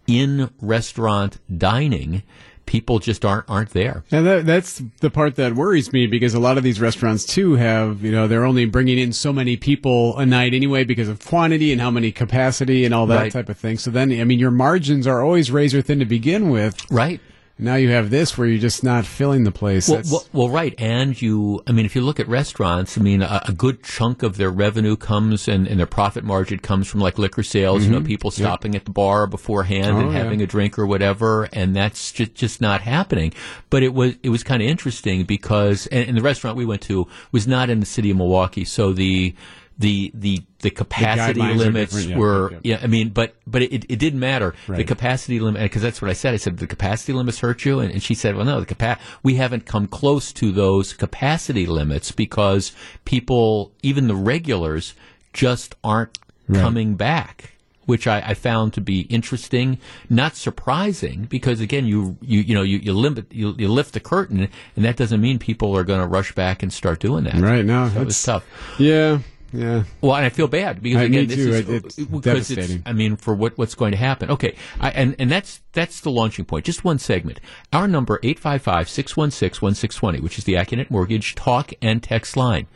in restaurant dining, people just aren't aren't there. And that, that's the part that worries me, because a lot of these restaurants too have, you know, they're only bringing in so many people a night anyway because of quantity and how many capacity and all that right. type of thing. So then, I mean, your margins are always razor thin to begin with. Right. Now you have this where you're just not filling the place. Well, well, well, right. And you, I mean, if you look at restaurants, I mean, a, a good chunk of their revenue comes and, and their profit margin comes from like liquor sales, mm-hmm. you know, people stopping yep. at the bar beforehand oh, and having yeah. a drink or whatever. And that's just, just not happening. But it was, it was kind of interesting because, and, and the restaurant we went to was not in the city of Milwaukee. So the, The, the, the capacity the limits yeah, were, yeah, yeah. yeah, I mean, but, but it, it didn't matter. Right. The capacity limit, because that's what I said. I said, the capacity limits hurt you. And, and she said, well, no, the capa- we haven't come close to those capacity limits because people, even the regulars, just aren't right. coming back, which I, I found to be interesting, not surprising, because again, you, you, you know, you, you limit, you, you lift the curtain, and that doesn't mean people are going to rush back and start doing that. Right now. So it's tough. Yeah. Yeah. Well, and I feel bad because I again, this too. is it's because it's, I mean, for what what's going to happen. Okay, I, and and that's that's the launching point. Just one segment. Our number eight five five, six one six, one six two zero, which is the AccuNet Mortgage talk and text line.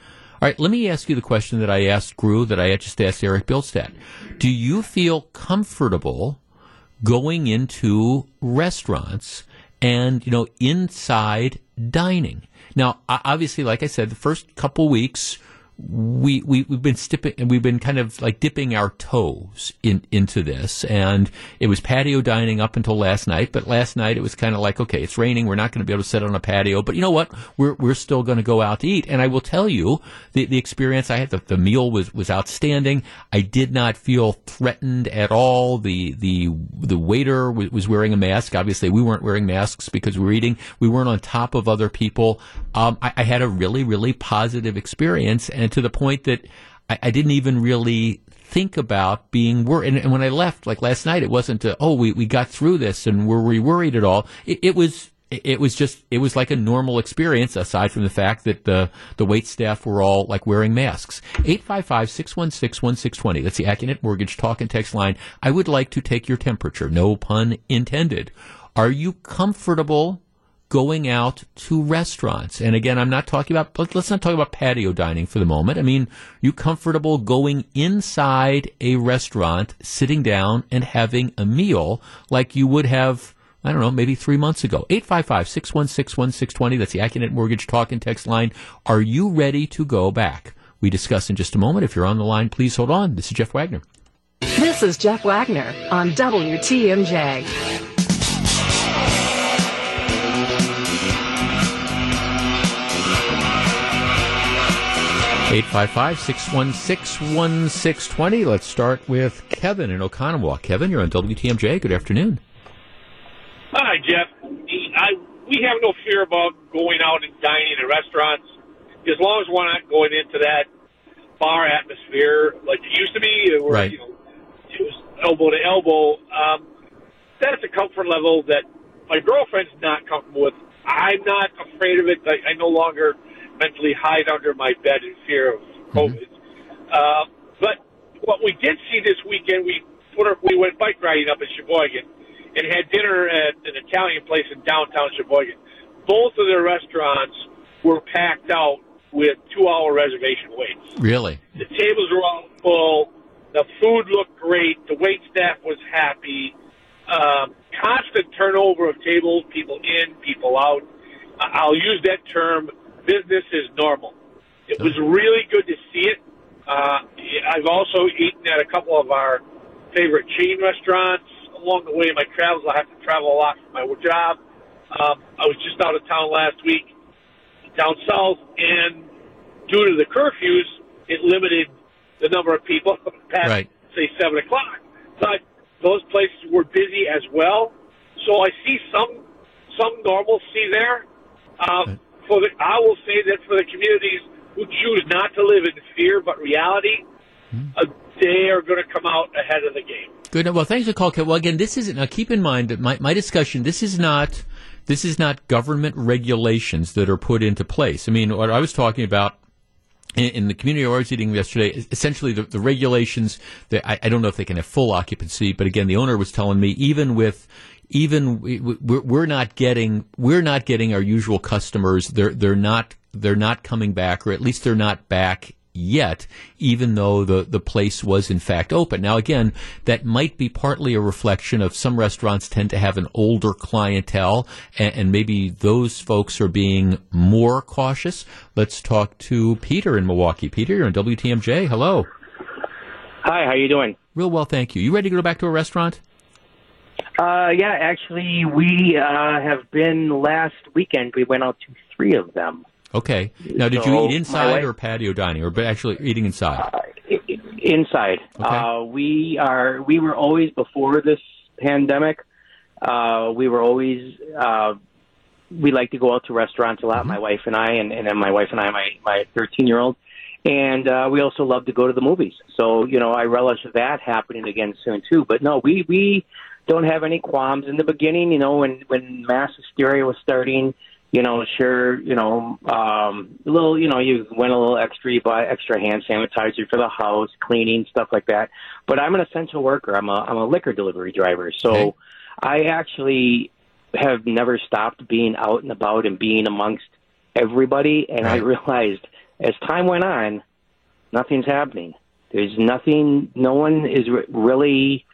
All right, let me ask you the question that I asked Gru, that I just asked Eric Bilstadt. Do you feel comfortable going into restaurants and, you know, inside dining? Now, obviously, like I said, the first couple weeks. We, we, we've been stipping, we've been kind of like dipping our toes in, into this. And it was patio dining up until last night. But last night it was kind of like, okay, it's raining. We're not going to be able to sit on a patio. But you know what? We're, we're still going to go out to eat. And I will tell you the, the experience I had, the, the meal was, was outstanding. I did not feel threatened at all. The, the, the waiter w- was wearing a mask. Obviously we weren't wearing masks because we were eating. We weren't on top of other people. Um, I, I had a really, really positive experience. And And to the point that I, I didn't even really think about being worried. And, and when I left, like last night, it wasn't, a, oh, we, we got through this and were we worried at all? It, it was it was just, it was like a normal experience, aside from the fact that the, the wait staff were all like wearing masks. eight five five, six one six, one six two zero. That's the AccuNet Mortgage talk and text line. I would like to take your temperature. No pun intended. Are you comfortable going out to restaurants? And again, I'm not talking about, let's not talk about patio dining for the moment. I mean, you comfortable going inside a restaurant, sitting down and having a meal like you would have, I don't know, maybe three months ago? eight five five, six one six, one six two zero. That's the AccuNet Mortgage talk and text line. Are you ready to go back? We discuss in just a moment. If you're on the line, please hold on. This is Jeff Wagner. This is Jeff Wagner on W T M J. eight five five, six one six, one six two zero. Let's start with Kevin in Oconomowoc. Kevin, you're on W T M J. Good afternoon. Hi, Jeff. I, we have no fear about going out and dining at restaurants as long as we're not going into that bar atmosphere like it used to be, where right. you know, it was elbow to elbow. Um, that's a comfort level that my girlfriend's not comfortable with. I'm not afraid of it. I, I no longer mentally hide under my bed in fear of COVID. Mm-hmm. Uh, but what we did see this weekend, we put our, we went bike riding up in Sheboygan and had dinner at an Italian place in downtown Sheboygan. Both of their restaurants were packed out with two-hour reservation waits. Really? The tables were all full. The food looked great. The wait staff was happy. Uh, constant turnover of tables, people in, people out. I'll use that term. Business is normal. It was really good to see it. Uh, I've also eaten at a couple of our favorite chain restaurants along the way in my travels. I have to travel a lot for my job. Um, I was just out of town last week, down south, and due to the curfews, it limited the number of people past, right. say, seven o'clock. But those places were busy as well. So I see some some normalcy there. Um, right. For the, I will say that for the communities who choose not to live in fear but reality, mm-hmm. uh, they are going to come out ahead of the game. Good. Well, thanks for the call, Kevin. Well, again, this isn't – now keep in mind that my, my discussion, this is not – This is not government regulations that are put into place. I mean, what I was talking about in, in the community I was eating yesterday, essentially the, the regulations, that I, I don't know if they can have full occupancy, but again, the owner was telling me even with even we, we're not getting we're not getting our usual customers. They're they're not they're not coming back, or at least they're not back yet, even though the, the place was in fact open. Now, again, that might be partly a reflection of some restaurants tend to have an older clientele, and, and maybe those folks are being more cautious. Let's talk to Peter in Milwaukee. Peter, you're on W T M J. Hello. Hi, how are you doing? Real well, thank you. You ready to go back to a restaurant? Uh, yeah, actually, we uh, have been last weekend. We went out to three of them. Okay. Now, did so, you eat inside or patio dining, or actually eating inside? Uh, inside. Okay. Uh, we are. We were always, before this pandemic, uh, we were always, uh, we like to go out to restaurants a lot, mm-hmm. my wife and I, and, and then my wife and I, my, my thirteen-year-old. And uh, we also love to go to the movies. So, you know, I relish that happening again soon, too. But, no, we, we don't have any qualms. In the beginning, you know, when, when mass hysteria was starting, you know, sure, you know, um, a little, you know, you went a little extra, you bought extra hand sanitizer for the house, cleaning, stuff like that. But I'm an essential worker. I'm a, I'm a liquor delivery driver. So okay. I actually have never stopped being out and about and being amongst everybody. And right. I realized as time went on, nothing's happening. There's nothing, no one is re- really,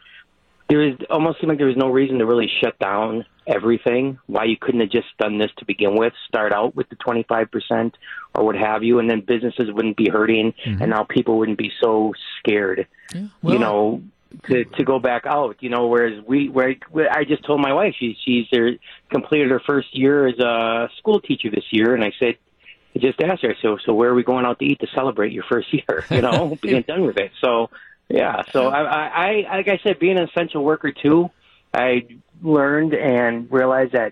there is almost seemed like there was no reason to really shut down everything, why you couldn't have just done this to begin with, start out with the twenty-five percent or what have you, and then businesses wouldn't be hurting, mm-hmm. and now people wouldn't be so scared, yeah. well, you know, to, to go back out, you know, whereas we, where I just told my wife, she, she's there, completed her first year as a school teacher this year, and I said, I just asked her, so, so where are we going out to eat to celebrate your first year, you know, being done with it. So, yeah, so I, I, I, like I said, being an essential worker too, I learned and realized that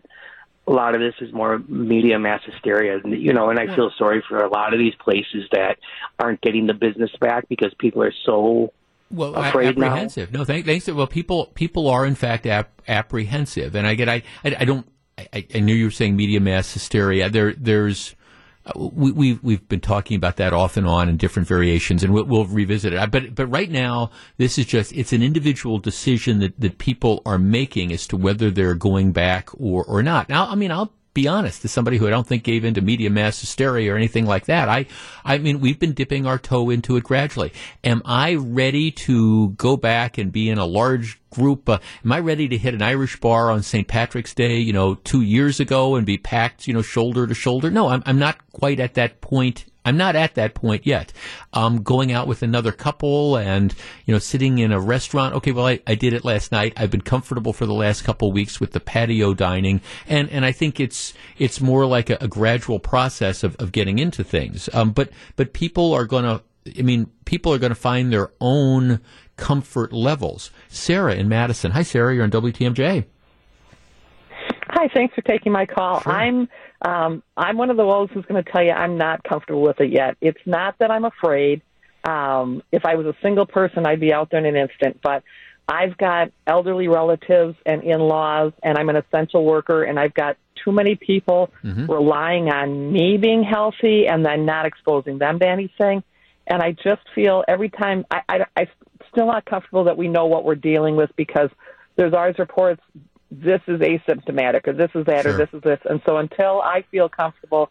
a lot of this is more media mass hysteria, you know, and I feel sorry for a lot of these places that aren't getting the business back because people are so well, afraid I, apprehensive. Now. No, thank, thanks. Well, people people are, in fact, ap- apprehensive. And I get, I, I, I don't, I, I knew you were saying media mass hysteria. There, there's, We, we've we've been talking about that off and on in different variations, and we'll, we'll revisit it. But but right now, this is just it's an individual decision that, that people are making as to whether they're going back or, or not. Now, I mean, I'll be honest, to somebody who I don't think gave in to media mass hysteria or anything like that. I I mean, we've been dipping our toe into it gradually. Am I ready to go back and be in a large group? Uh, am I ready to hit an Irish bar on Saint Patrick's Day, you know, two years ago and be packed, you know, shoulder to shoulder? No, I'm, I'm not quite at that point. I'm not at that point yet. Um, going out with another couple and, you know, sitting in a restaurant. Okay, well, I, I did it last night. I've been comfortable for the last couple of weeks with the patio dining. And, and I think it's it's more like a, a gradual process of, of getting into things. Um, but, but people are going to, I mean, people are going to find their own comfort levels. Sarah in Madison. Hi, Sarah. You're on W T M J. Hi, thanks for taking my call. Sure. I'm um, I'm one of the ones who's going to tell you I'm not comfortable with it yet. It's not that I'm afraid. Um, if I was a single person, I'd be out there in an instant. But I've got elderly relatives and in-laws, and I'm an essential worker, and I've got too many people mm-hmm. relying on me being healthy and then not exposing them to anything. And I just feel every time I, I, I'm still not comfortable that we know what we're dealing with because there's always reports – this is asymptomatic, or this is that, sure. or this is this. And so until I feel comfortable,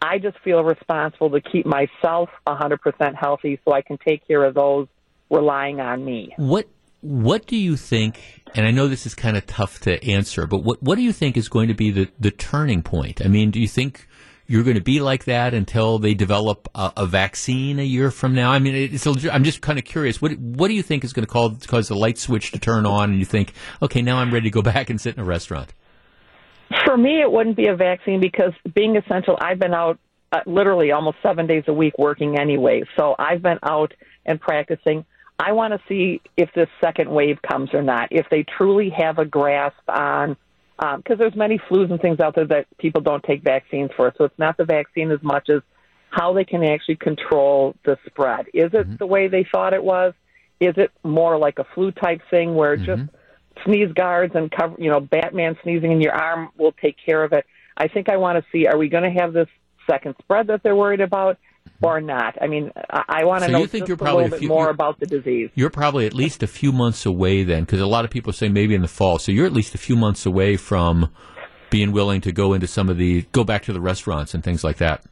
I just feel responsible to keep myself one hundred percent healthy so I can take care of those relying on me. What What do you think, and I know this is kind of tough to answer, but what, what do you think is going to be the, the turning point? I mean, do you think you're going to be like that until they develop a, a vaccine a year from now? I mean, it's, I'm just kind of curious. What What do you think is going to call, cause the light switch to turn on and you think, okay, now I'm ready to go back and sit in a restaurant? For me, it wouldn't be a vaccine because being essential, I've been out uh, literally almost seven days a week working anyway. So I've been out and practicing. I want to see if this second wave comes or not, if they truly have a grasp on because um, there's many flus and things out there that people don't take vaccines for. So it's not the vaccine as much as how they can actually control the spread. Is it mm-hmm. the way they thought it was? Is it more like a flu type thing where mm-hmm. just sneeze guards and cover, you know, Batman sneezing in your arm will take care of it. I think I want to see, are we going to have this second spread that they're worried about or not? I mean, I want to so know you think just you're probably a little a few, bit more about the disease. You're probably at least a few months away then, because a lot of people say maybe in the fall. So you're at least a few months away from being willing to go into some of the, go back to the restaurants and things like that.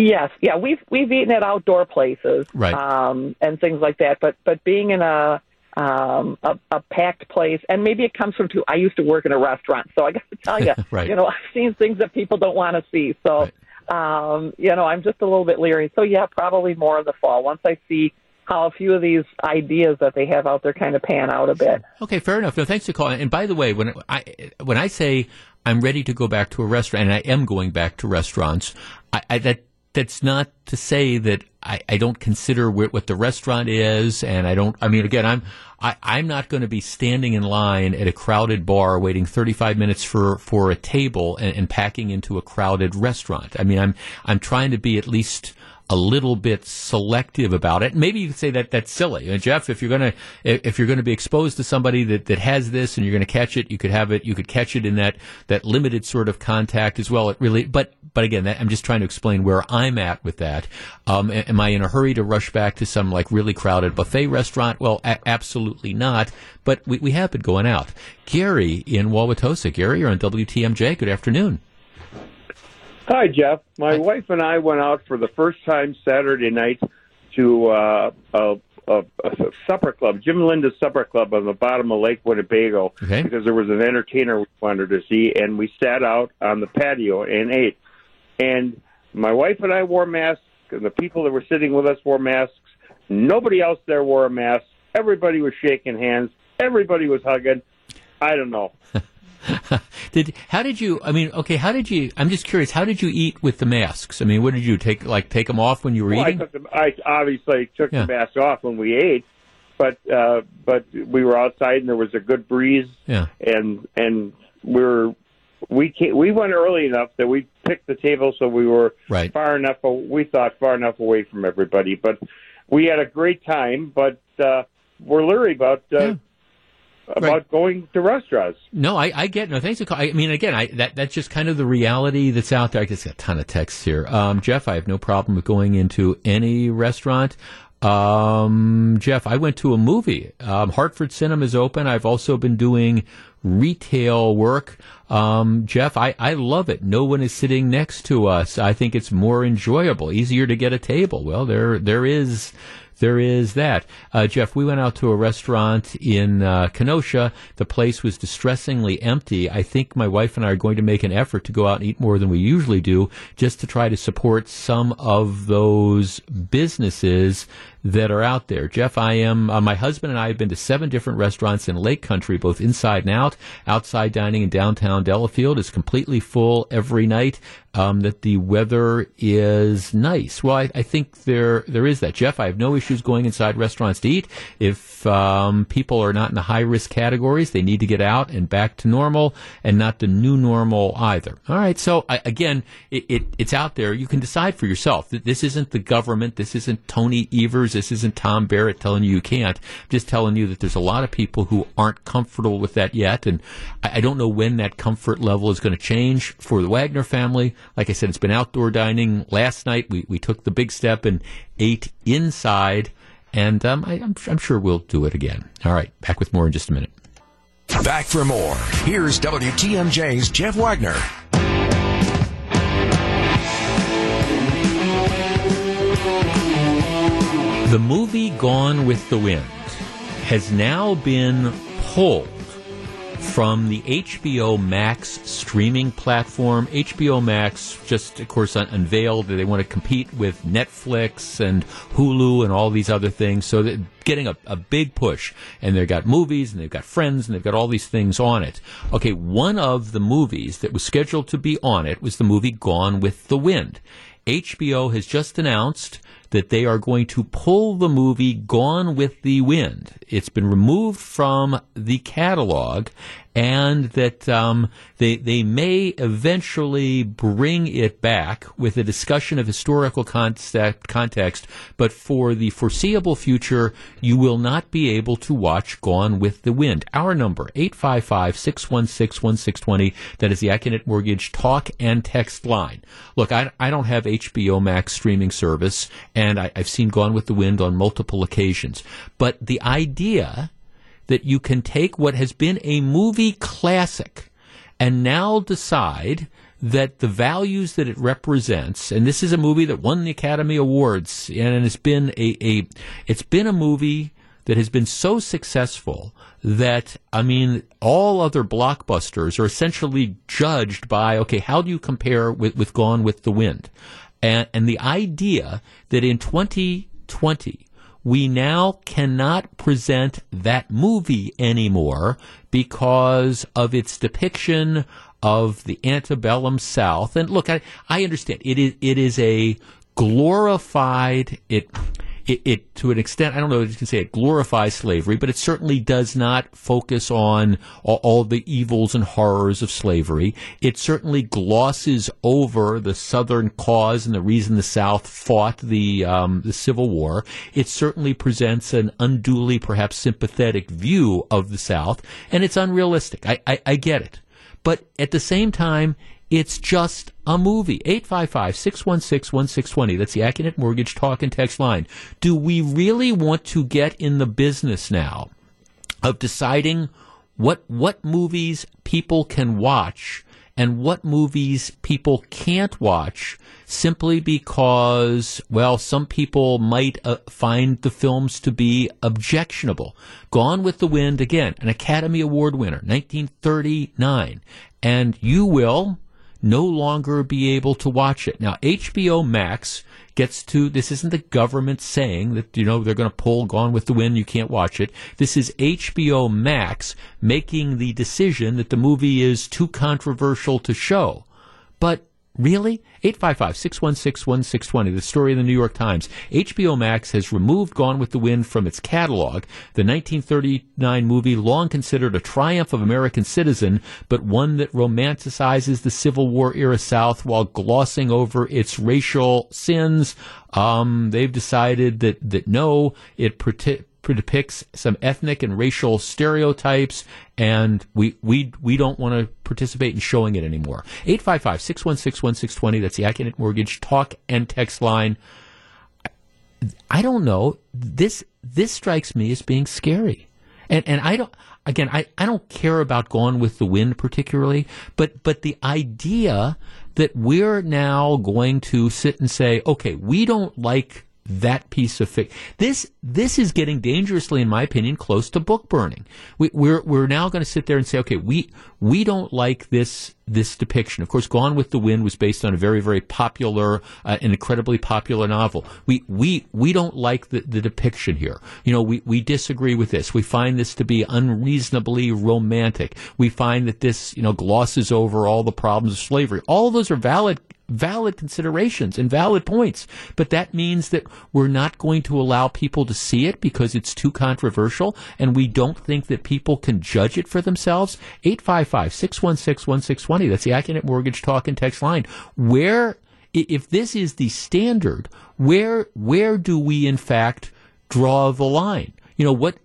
Yes, yeah, we've we've eaten at outdoor places, right, um, and things like that. But but being in a, um, a a packed place, and maybe it comes from too. I used to work in a restaurant, so I got to tell you, right. you know, I've seen things that people don't want to see. So, right. um, you know, I'm just a little bit leery. So yeah, probably more in the fall once I see how a few of these ideas that they have out there kind of pan out a bit. Okay, fair enough. No, thanks for calling. And by the way, when I when I say I'm ready to go back to a restaurant, and I am going back to restaurants, I, I that. That's not to say that I, I don't consider wh- what the restaurant is, and I don't. I mean, again, I'm I, I'm not going to be standing in line at a crowded bar waiting thirty-five minutes for, for a table and, and packing into a crowded restaurant. I mean, I'm I'm trying to be at least a little bit selective about it. Maybe you could say that that's silly, and Jeff. If you're gonna if you're gonna be exposed to somebody that, that has this and you're gonna catch it, you could have it. You could catch it in that, that limited sort of contact as well. It really, but but again, that, I'm just trying to explain where I'm at with that. Um, am I in a hurry to rush back to some like really crowded buffet restaurant? Well, a- absolutely not. But we we have been going out. Gary in Wauwatosa. Gary, you're on W T M J. Good afternoon. Hi, Jeff. My Hi. wife and I went out for the first time Saturday night to uh, a, a, a supper club, Jim Linda's supper club on the bottom of Lake Winnebago, okay. because there was an entertainer we wanted to see, and we sat out on the patio and ate. And my wife and I wore masks, and the people that were sitting with us wore masks. Nobody else there wore a mask. Everybody was shaking hands. Everybody was hugging. I don't know. Did how did you? I mean, okay. How did you? I'm just curious. How did you eat with the masks? I mean, what did you take? Like take them off when you were well, eating? I, took them, I obviously took yeah. the mask off when we ate, but uh, but we were outside and there was a good breeze. Yeah. And and we were we came, we went early enough that we picked the table so we were right. far enough. We thought far enough away from everybody, but we had a great time. But uh, we're leery about. Uh, yeah. About right. going to restaurants. No, I, I get no thanks. I mean, again, I, that that's just kind of the reality that's out there. I just got a ton of texts here. Um, Jeff, I have no problem with going into any restaurant. Um, Jeff, I went to a movie. Um, Hartford Cinema is open. I've also been doing retail work. Um, Jeff, I, I love it. No one is sitting next to us. I think it's more enjoyable, easier to get a table. Well, there there is. There is that. Uh, Jeff, we went out to a restaurant in uh, Kenosha. The place was distressingly empty. I think my wife and I are going to make an effort to go out and eat more than we usually do just to try to support some of those businesses that are out there. Jeff, I am, uh, my husband and I have been to seven different restaurants in Lake Country, both inside and out. Outside dining in downtown Delafield is completely full every night. Um, that the weather is nice. Well, I, I think there there is that. Jeff, I have no issues going inside restaurants to eat. If um, people are not in the high-risk categories, they need to get out and back to normal and not the new normal either. All right, so I, again, it, it, it's out there. You can decide for yourself. This isn't the government. This isn't Tony Evers. This isn't Tom Barrett telling you you can't. I'm just telling you that there's a lot of people who aren't comfortable with that yet, and I, I don't know when that comfort level is going to change for the Wagner family. Like I said, it's been outdoor dining. Last night, we, we took the big step and ate inside, and um, I, I'm, I'm sure we'll do it again. All right, back with more in just a minute. Back for more. Here's W T M J's Jeff Wagner. The movie Gone with the Wind has now been pulled from the H B O Max streaming platform. H B O Max just, of course, un- unveiled that they want to compete with Netflix and Hulu and all these other things. So they're getting a, a big push. And they've got movies, and they've got Friends, and they've got all these things on it. Okay, one of the movies that was scheduled to be on it was the movie Gone with the Wind. H B O has just announced that they are going to pull the movie Gone with the Wind. It's been removed from the catalog, and that um, they, they may eventually bring it back with a discussion of historical context, context, but for the foreseeable future, you will not be able to watch Gone with the Wind. Our number, eight five five, six one six, one six two zero. That is the AccuNet Mortgage talk and text line. Look, I, I don't have H B O Max streaming service, and I, I've seen Gone with the Wind on multiple occasions. But the idea that you can take what has been a movie classic and now decide that the values that it represents, and this is a movie that won the Academy Awards, and it's been a, a it's been a movie that has been so successful that, I mean, all other blockbusters are essentially judged by, okay, how do you compare with, with Gone with the Wind? And, and the idea that in twenty twenty, we now cannot present that movie anymore because of its depiction of the antebellum South. And look, I, I understand it is it is a glorified it, it it to an extent. I don't know if you can say it glorifies slavery, but it certainly does not focus on all, all the evils and horrors of slavery. It certainly glosses over the Southern cause and the reason the South fought the um, the Civil War. It certainly presents an unduly, perhaps sympathetic view of the South, and it's unrealistic. I, I, I get it. But at the same time, it's just a movie. eight five five, six one six, one six two zero. That's the AccuNet Mortgage talk and text line. Do we really want to get in the business now of deciding what what movies people can watch and what movies people can't watch simply because, well, some people might uh, find the films to be objectionable? Gone with the Wind, again, an Academy Award winner, nineteen thirty-nine. And you will no longer be able to watch it. Now, H B O Max gets to, this isn't the government saying that, you know, they're going to pull Gone with the Wind, you can't watch it. This is H B O Max making the decision that the movie is too controversial to show. But really? eight five five, six one six, one six two zero. The story of the New York Times. H B O Max has removed Gone with the Wind from its catalog. The nineteen thirty-nine movie, long considered a triumph of American citizen, but one that romanticizes the Civil War era South while glossing over its racial sins. Um, they've decided that, that no, it protects depicts some ethnic and racial stereotypes, and we we we don't want to participate in showing it anymore. eight five five, six one six, one six two zero. That's the AccuNet Mortgage talk and text line. I don't know. This this strikes me as being scary, and and I don't. Again, I, I don't care about Gone with the Wind particularly, but but the idea that we're now going to sit and say, okay, we don't like that piece of fiction. This this is getting dangerously, in my opinion, close to book burning. We, we're we're now going to sit there and say, okay, we we don't like this this depiction. Of course, Gone with the Wind was based on a very very popular, uh, an incredibly popular novel. We we we don't like the, the depiction here. You know, we we disagree with this. We find this to be unreasonably romantic. We find that this, you know, glosses over all the problems of slavery. All of those are valid. Valid considerations and valid points, but that means that we're not going to allow people to see it because it's too controversial, and we don't think that people can judge it for themselves. eight five five, six one six, one six two zero. That's the AccuNet Mortgage talk and text line. Where, if this is the standard, where where do we in fact draw the line? You know, what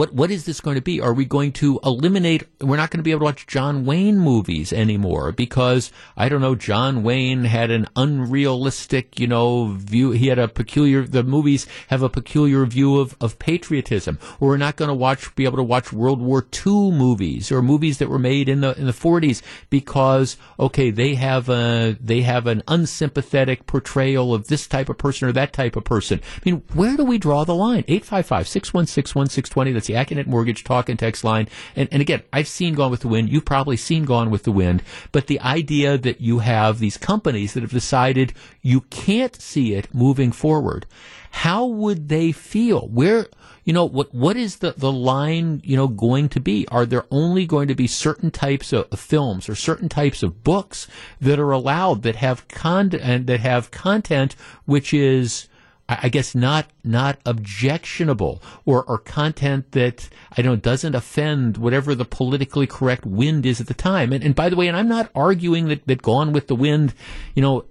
What what is this going to be? Are we going to eliminate? We're not going to be able to watch John Wayne movies anymore because, I don't know, John Wayne had an unrealistic, you know, view. He had a peculiar. The movies have a peculiar view of, of patriotism. Or we're not going to watch, be able to watch World War Two movies or movies that were made in the in the forties because, okay, they have a they have an unsympathetic portrayal of this type of person or that type of person. I mean, where do we draw the line? eight five five, six one six, one six two zero. That's the AccuNet Mortgage talk and text line. And, and again, I've seen Gone with the Wind. You've probably seen Gone with the Wind. But the idea that you have these companies that have decided you can't see it moving forward, how would they feel? Where, you know, what what is the, the line, you know, going to be? Are there only going to be certain types of, of films or certain types of books that are allowed that have con- that have content which is I guess not not objectionable or, or content that, I don't, doesn't offend whatever the politically correct wind is at the time. And, and by the way, and I'm not arguing that, that Gone with the Wind, you know,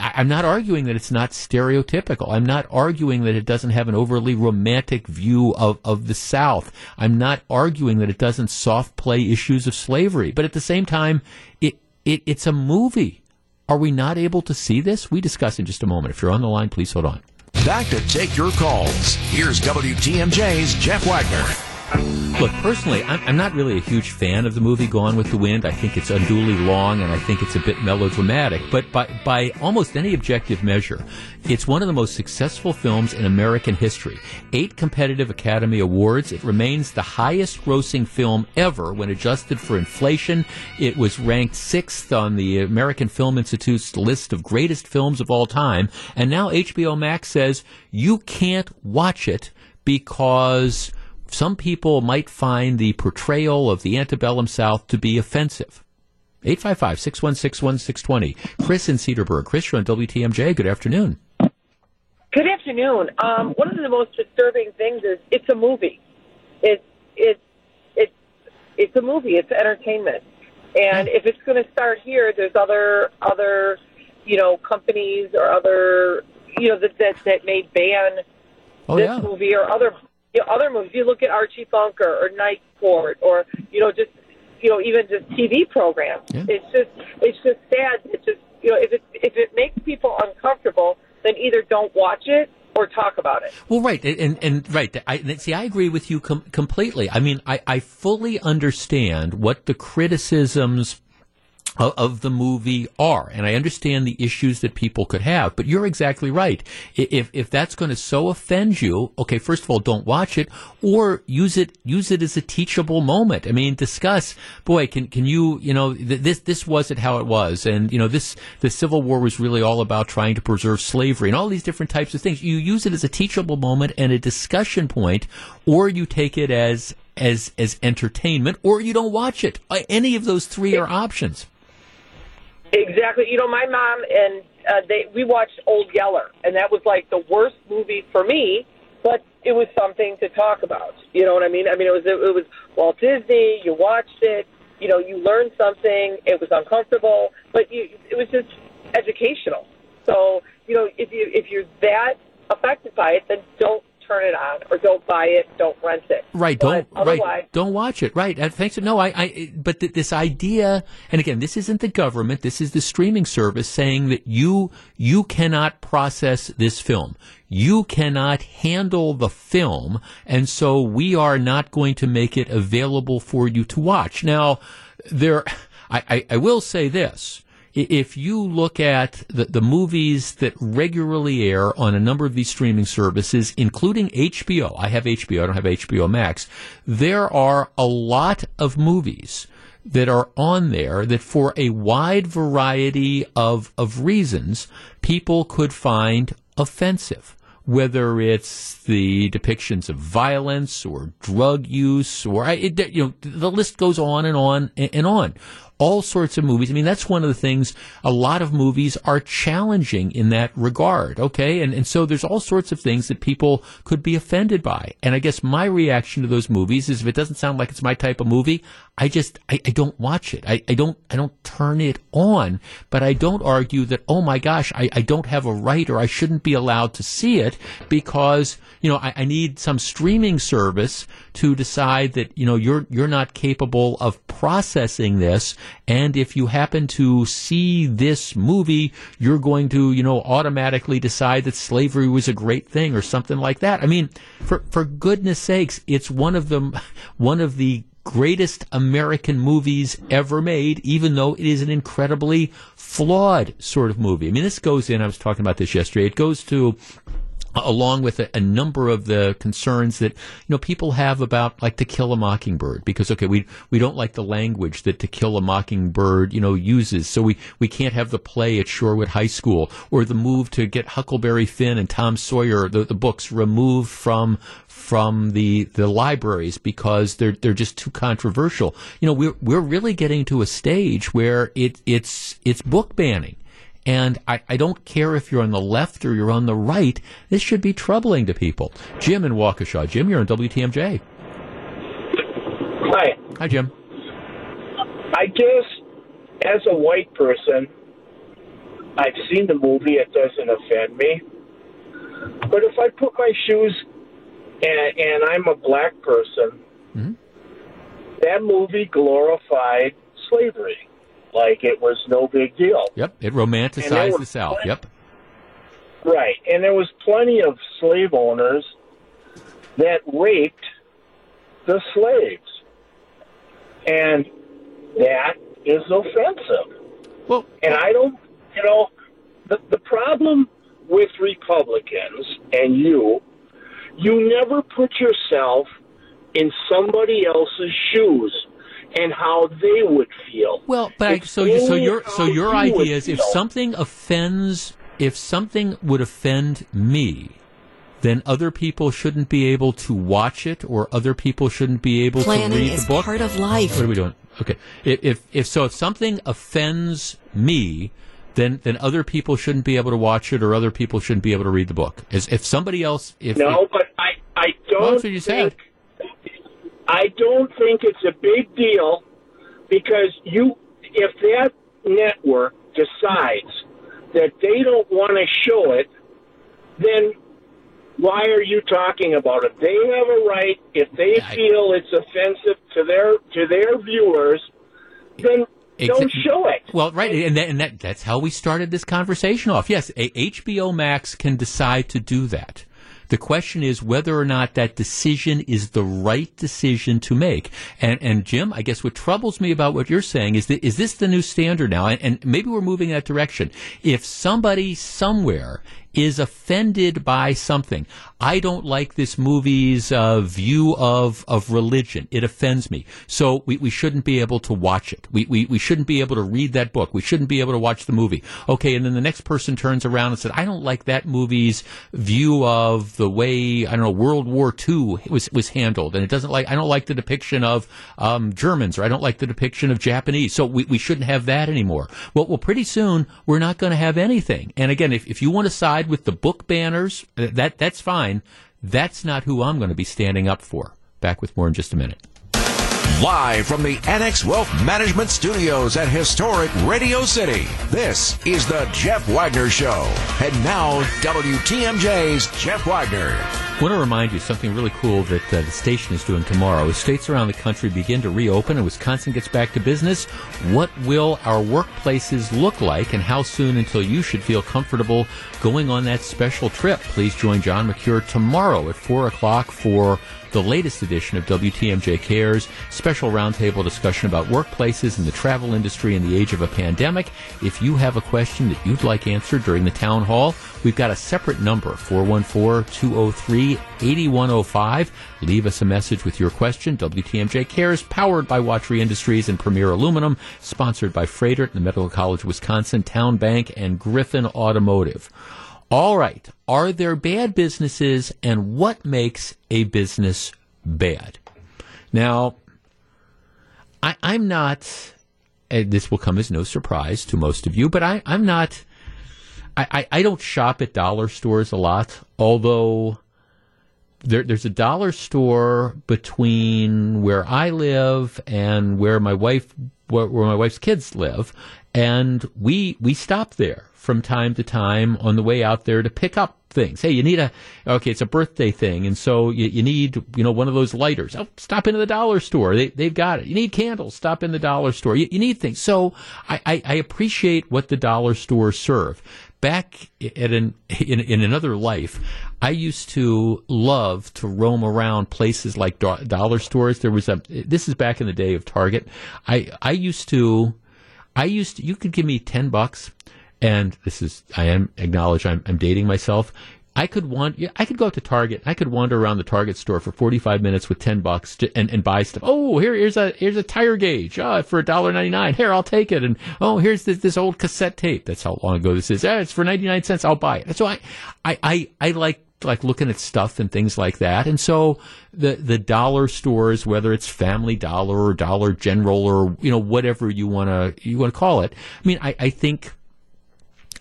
I'm not arguing that it's not stereotypical. I'm not arguing that it doesn't have an overly romantic view of, of the South. I'm not arguing that it doesn't soft play issues of slavery. But at the same time, it, it it's a movie. Are we not able to see this? We discuss in just a moment. If you're on the line, please hold on. Back to take your calls. Here's W T M J's Jeff Wagner. Look, personally, I'm, I'm not really a huge fan of the movie Gone with the Wind. I think it's unduly long, and I think it's a bit melodramatic. But by, by almost any objective measure, it's one of the most successful films in American history. Eight competitive Academy Awards. It remains the highest-grossing film ever when adjusted for inflation. It was ranked sixth on the American Film Institute's list of greatest films of all time. And now H B O Max says you can't watch it because some people might find the portrayal of the antebellum South to be offensive. eight five five, six one six, one six two zero. Chris in Cedarburg. Chris, you're on W T M J. Good afternoon. Good afternoon. Um, one of the most disturbing things is it's a movie. It's it's it's it's a movie. It's entertainment. And if it's going to start here, there's other other you know companies or other you know that that, that may ban oh, this yeah. movie or other. You know, other movies. You look at Archie Bunker or Night Court, or you know, just you know, even just T V programs. Yeah. It's just, it's just sad. It's just you know, if it if it makes people uncomfortable, then either don't watch it or talk about it. Well, right, and and right. I, see, I agree with you com- completely. I mean, I, I fully understand what the criticisms of the movie are, and I understand the issues that people could have, but you're exactly right. If if that's going to so offend you, okay, first of all, don't watch it, or use it use it as a teachable moment. I mean, discuss, boy, can can you, you know, th- this this wasn't how it was, and you know, this the Civil War was really all about trying to preserve slavery and all these different types of things. You use it as a teachable moment and a discussion point, or you take it as as as entertainment, or you don't watch it. Any of those three are options. Exactly. You know, my mom and uh, they we watched Old Yeller, and that was like the worst movie for me, but it was something to talk about. You know what I mean? I mean, it was it, it was Walt Disney. You watched it. You know, you learned something. It was uncomfortable, but you, it was just educational. So, you know, if you if you're that affected by it, then don't turn it on, or don't buy it, don't rent it. Right, don't right, don't watch it. Right, and thanks. No, I. I but th- this idea, and again, this isn't the government. This is the streaming service saying that you you cannot process this film. You cannot handle the film, and so we are not going to make it available for you to watch. Now, there, I, I, I will say this. If you look at the, the movies that regularly air on a number of these streaming services, including H B O, I have H B O, I don't have H B O Max, there are a lot of movies that are on there that for a wide variety of, of reasons, people could find offensive. Whether it's the depictions of violence or drug use, or it, you know, the list goes on and on and on. All sorts of movies. I mean, that's one of the things. A lot of movies are challenging in that regard. Okay, and and so there's all sorts of things that people could be offended by. And I guess my reaction to those movies is, if it doesn't sound like it's my type of movie, I just I, I don't watch it. I, I don't I don't turn it on. But I don't argue that, oh my gosh, I, I don't have a right, or I shouldn't be allowed to see it because, you know, I, I need some streaming service to decide that, you know, you're you're not capable of processing this. And if you happen to see this movie, you're going to, you know, automatically decide that slavery was a great thing or something like that. I mean, for for goodness sakes, it's one of the one of the greatest American movies ever made, even though it is an incredibly flawed sort of movie. I mean, this goes in, I was talking about this yesterday, it goes to, along with a, a number of the concerns that, you know, people have about, like, To Kill a Mockingbird, because, okay, we we don't like the language that To Kill a Mockingbird, you know, uses, so we, we can't have the play at Shorewood High School, or the move to get Huckleberry Finn and Tom Sawyer, the, the books, removed from from the the libraries because they're they're just too controversial. You know, we're we're really getting to a stage where it it's it's book banning. And I, I don't care if you're on the left or you're on the right. This should be troubling to people. Jim in Waukesha. Jim, you're on W T M J. Hi. Hi, Jim. I guess as a white person, I've seen the movie. It doesn't offend me. But if I put my shoes and, and I'm a black person, mm-hmm. that movie glorified slavery. Like it was no big deal. Yep, it romanticized the South. Plenty, yep. Right, and there was plenty of slave owners that raped the slaves. And that is offensive. Well, and I don't, you know, the, the problem with Republicans and you, you never put yourself in somebody else's shoes and how they would feel. Well, but I, so you, so your so your idea is if something offends, if something would offend me, then other people shouldn't be able to watch it, or other people shouldn't be able Planning to read the book. Planning is part of life. What are we doing? Okay, if, if if so, if something offends me, then then other people shouldn't be able to watch it, or other people shouldn't be able to read the book. As if somebody else, if no, if, but I I don't. Well, that's what you said. I don't think it's a big deal because you, if that network decides that they don't want to show it, then why are you talking about it? They have a right. If they feel it's offensive to their to their viewers, then don't show it. Well, right, and, that, and that, that's how we started this conversation off. Yes, H B O Max can decide to do that. The question is whether or not that decision is the right decision to make. And, and Jim, I guess what troubles me about what you're saying is that, is this the new standard now? And, and maybe we're moving in that direction. If somebody somewhere is offended by something, I don't like this movie's uh, view of, of religion. It offends me. So we, we shouldn't be able to watch it. We, we we shouldn't be able to read that book. We shouldn't be able to watch the movie. Okay, and then the next person turns around and said, I don't like that movie's view of the way, I don't know, World War Two was, was handled. And it doesn't like, I don't like the depiction of um, Germans, or I don't like the depiction of Japanese. So we, we shouldn't have that anymore. Well, well, pretty soon we're not going to have anything. And again, if, if you want to side with the book banners, that that's fine. That's not who I'm going to be standing up for. Back with more in just a minute. Live from the Annex Wealth Management Studios at historic Radio City, this is the Jeff Wagner Show. And now, W T M J's Jeff Wagner. I want to remind you something really cool that uh, the station is doing tomorrow. As states around the country begin to reopen and Wisconsin gets back to business, what will our workplaces look like, and how soon until you should feel comfortable going on that special trip? Please join John McCure tomorrow at four o'clock for the latest edition of W T M J Cares, special roundtable discussion about workplaces and the travel industry in the age of a pandemic. If you have a question that you'd like answered during the town hall, we've got a separate number, four one four, two oh three, eight one oh five. Leave us a message with your question. W T M J Cares, powered by Watchery Industries and Premier Aluminum, sponsored by Freighter, the Medical College of Wisconsin, Town Bank, and Griffin Automotive. All right. Are there bad businesses, and what makes a business bad? Now, I, I'm not, and this will come as no surprise to most of you, but I, I'm not, I, I, I don't shop at dollar stores a lot, although there, there's a dollar store between where I live and where my wife, where, where my wife's kids live, and we we stop there from time to time on the way out there to pick up things. Hey, you need a, okay, it's a birthday thing, and so you, you need, you know, one of those lighters. Oh, stop into the dollar store. They, they've got it. You need candles. Stop in the dollar store. You, you need things. So I, I, I appreciate what the dollar stores serve. Back at an, in, in another life, I used to love to roam around places like do- dollar stores. There was a, this is back in the day of Target. I, I used to, I used to, you could give me ten bucks. And this is, I am acknowledge I'm, I'm dating myself. I could want, I could go out to Target. I could wander around the Target store for forty-five minutes with ten bucks to, and, and buy stuff. Oh, here, here's a, here's a tire gauge oh, for one dollar ninety-nine. Here, I'll take it. And oh, here's this, this old cassette tape. That's how long ago this is. Ah, it's for ninety-nine cents. I'll buy it. So I, I, I, I like, like looking at stuff and things like that. And so the, the dollar stores, whether it's Family Dollar or Dollar General or, you know, whatever you want to, you want to call it. I mean, I, I think,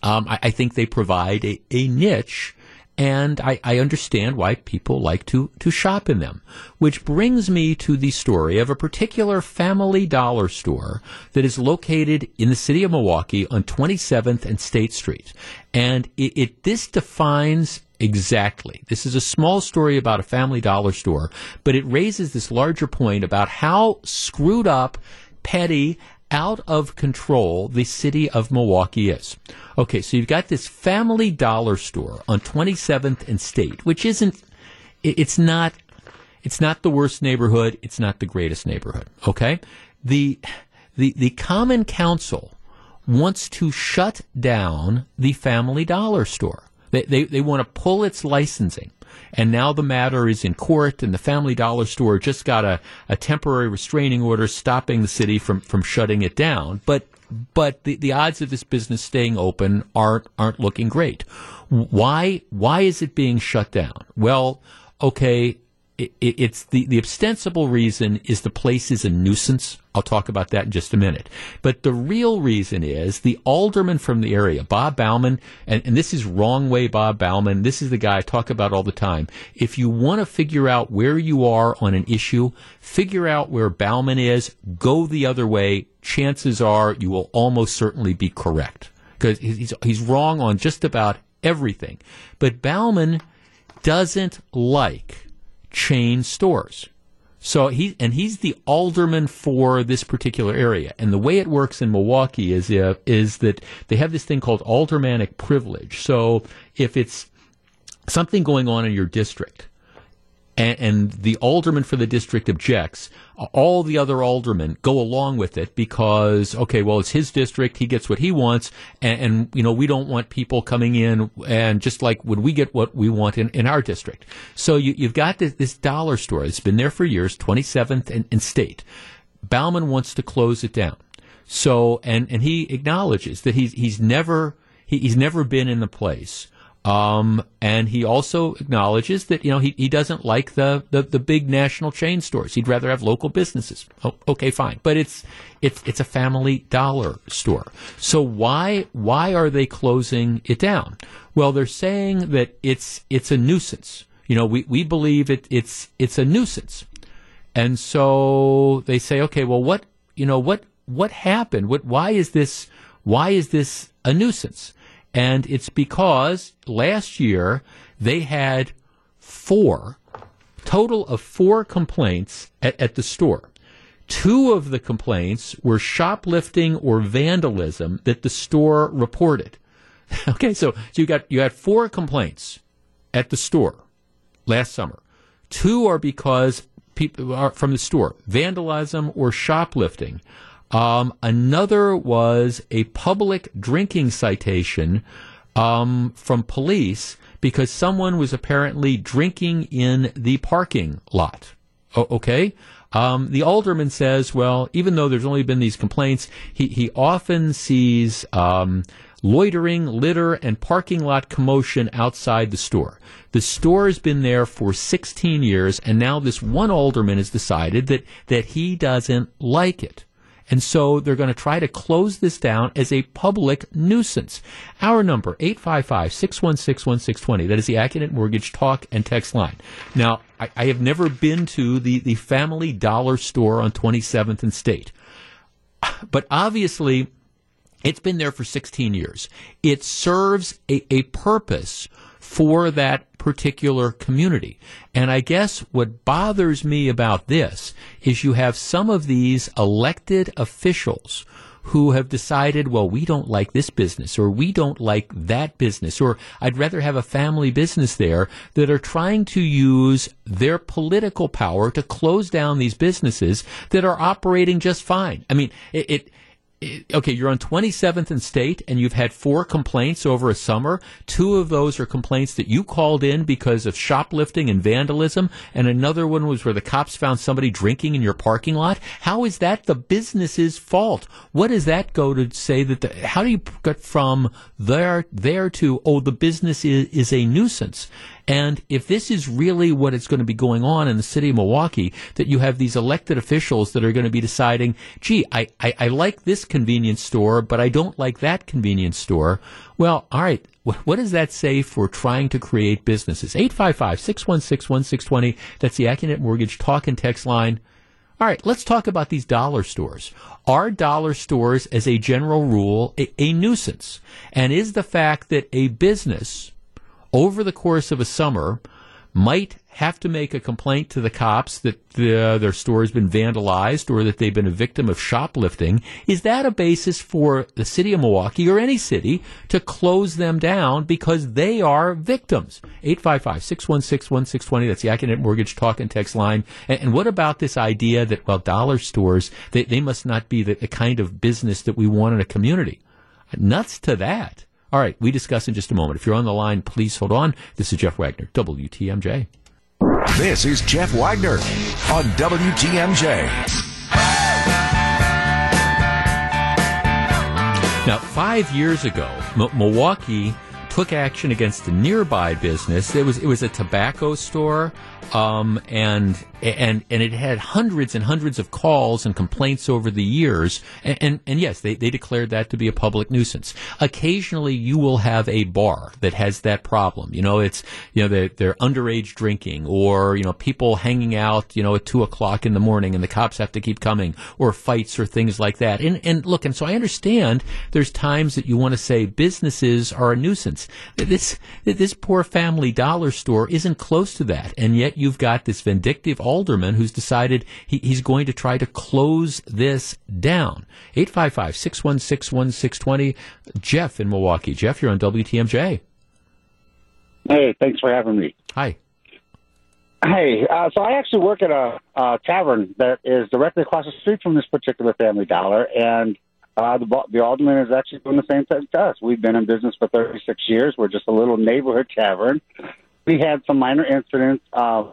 Um, I, I think they provide a, a niche, and I, I understand why people like to, to shop in them. Which brings me to the story of a particular Family Dollar store that is located in the city of Milwaukee on twenty-seventh and State Street. And it, it this defines exactly. This is a small story about a Family Dollar store, but it raises this larger point about how screwed up, petty, out of control the city of Milwaukee is. Okay, so you've got this Family Dollar store on twenty-seventh and State, which isn't, it's not, it's not the worst neighborhood, it's not the greatest neighborhood, okay? The, the, the Common Council wants to shut down the Family Dollar store. They, they, they want to pull its licensing. And now the matter is in court, and the Family Dollar store just got a, a temporary restraining order stopping the city from, from shutting it down. But but the, the odds of this business staying open aren't aren't looking great. Why why is it being shut down? Well, okay, it, it, it's the, the ostensible reason is the place is a nuisance. I'll talk about that in just a minute. But the real reason is the alderman from the area, Bob Bauman, and, and this is wrong way Bob Bauman. This is the guy I talk about all the time. If you want to figure out where you are on an issue, figure out where Bauman is, go the other way. Chances are you will almost certainly be correct. Because he's, he's wrong on just about everything. But Bauman doesn't like chain stores. So he, and he's the alderman for this particular area. And the way it works in Milwaukee is if, is that they have this thing called aldermanic privilege. So if it's something going on in your district and, and the alderman for the district objects, all the other aldermen go along with it because, okay, well, it's his district. He gets what he wants. And, and you know, we don't want people coming in and just like, would we get what we want in, in our district? So you, you've got this, this dollar store that's been there for years, twenty-seventh and, and State. Bauman wants to close it down. So, and, and he acknowledges that he's, he's never, he, he's never been in the place. Um, and he also acknowledges that, you know, he, he doesn't like the, the, the big national chain stores. He'd rather have local businesses. Oh, okay, fine. But it's, it's, it's a Family Dollar store. So why, why are they closing it down? Well, they're saying that it's, it's a nuisance. You know, we, we believe it, it's, it's a nuisance. And so they say, okay, well, what, you know, what, what happened? What, why is this, why is this a nuisance? And it's because last year they had four, total of four complaints at, at the store. Two of the complaints were shoplifting or vandalism that the store reported. Okay, so, so you got you had four complaints at the store last summer. Two are because people are from the store, vandalism or shoplifting. Um, another was a public drinking citation um, from police because someone was apparently drinking in the parking lot. O- okay? Um, the alderman says, well, even though there's only been these complaints, he, he often sees um, loitering, litter, and parking lot commotion outside the store. The store has been there for sixteen years, and now this one alderman has decided that, that he doesn't like it. And so they're going to try to close this down as a public nuisance. Our number, eight five five, six one six, one six two zero. That is the AccuNet Mortgage talk and text line. Now, I, I have never been to the, the Family Dollar store on twenty-seventh and State. But obviously, it's been there for sixteen years. It serves a, a purpose for that particular community. And I guess what bothers me about this is you have some of these elected officials who have decided, well, we don't like this business or we don't like that business or I'd rather have a family business there, that are trying to use their political power to close down these businesses that are operating just fine. I mean, it... it okay, you're on twenty-seventh and State, and you've had four complaints over a summer. Two of those are complaints that you called in because of shoplifting and vandalism, and another one was where the cops found somebody drinking in your parking lot. How is that the business's fault? What does that go to say that the, how do you get from there, there to, oh, the business is, is a nuisance? And if this is really what it's going to be going on in the city of Milwaukee, that you have these elected officials that are going to be deciding, gee, I, I, I like this convenience store, but I don't like that convenience store. Well, all right, what does that say for trying to create businesses? eight five five, six one six, one six two zero, that's the AccuNet Mortgage talk and text line. All right, let's talk about these dollar stores. Are dollar stores, as a general rule, a, a nuisance? And is the fact that a business, over the course of a summer, might have to make a complaint to the cops that the, their store has been vandalized or that they've been a victim of shoplifting, is that a basis for the city of Milwaukee or any city to close them down because they are victims? eight five five, six one six, one six two zero, that's the AccuNet Mortgage talk and text line. And, and what about this idea that, well, dollar stores, they, they must not be the, the kind of business that we want in a community? Nuts to that. All right, we discuss in just a moment. If you're on the line, please hold on. This is Jeff Wagner, W T M J. This is Jeff Wagner on W T M J. Now, five years ago, M- Milwaukee took action against a nearby business. It was it was a tobacco store, um, and and and it had hundreds and hundreds of calls and complaints over the years. And and, and yes, they, they declared that to be a public nuisance. Occasionally, you will have a bar that has that problem. You know, it's you know they're, they're underage drinking, or you know people hanging out you know at two o'clock in the morning, and the cops have to keep coming, or fights or things like that. And and look, and so I understand there's times that you want to say businesses are a nuisance. This this poor Family Dollar store isn't close to that, and yet you've got this vindictive alderman who's decided he, he's going to try to close this down. eight five five, six one six, one six two zero, Jeff in Milwaukee. Jeff, you're on W T M J. Hey, thanks for having me. Hi. Hey, uh, so I actually work at a, a tavern that is directly across the street from this particular Family Dollar, and Uh, the, the alderman is actually doing the same thing to us. We've been in business for thirty-six years. We're just a little neighborhood tavern. We had some minor incidents uh,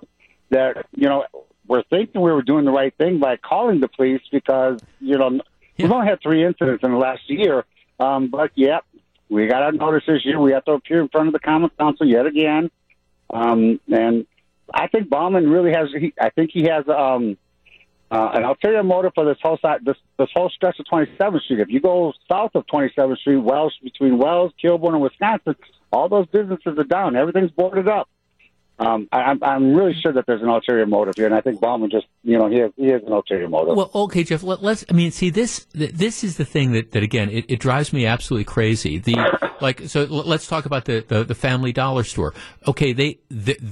that, you know, we're thinking we were doing the right thing by calling the police because, you know, yeah. We've only had three incidents in the last year. Um, but, yep, yeah, we got our notice this year. We have to appear in front of the Common Council yet again. Um, and I think Bauman really has – I think he has um, – Uh, an ulterior motive for this whole side, this this whole stretch of twenty-seventh Street. If you go south of twenty-seventh Street, Wells, between Wells, Kilbourne, and Wisconsin, all those businesses are down. Everything's boarded up. Um, I, I'm I'm really sure that there's an ulterior motive here, and I think Bauman just, you know, he has, he has an ulterior motive. Well, okay, Jeff. Let, let's. I mean, see, this this is the thing that, that again, it, it drives me absolutely crazy. The like, so let's talk about the, the, the Family Dollar store. Okay, they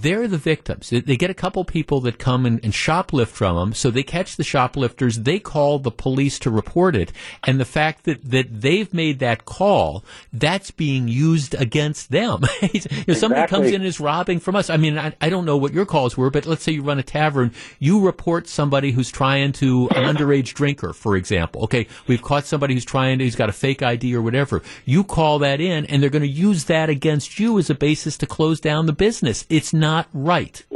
they're the victims. They get a couple people that come and, and shoplift from them, so they catch the shoplifters. They call the police to report it, and the fact that, that they've made that call, that's being used against them. you know, exactly. Somebody comes in and is robbing from us. I mean. I, I don't know what your calls were, but let's say you run a tavern. You report somebody who's trying to, an underage drinker, for example. Okay, we've caught somebody who's trying to, who's got a fake I D or whatever. You call that in, and they're going to use that against you as a basis to close down the business. It's not right.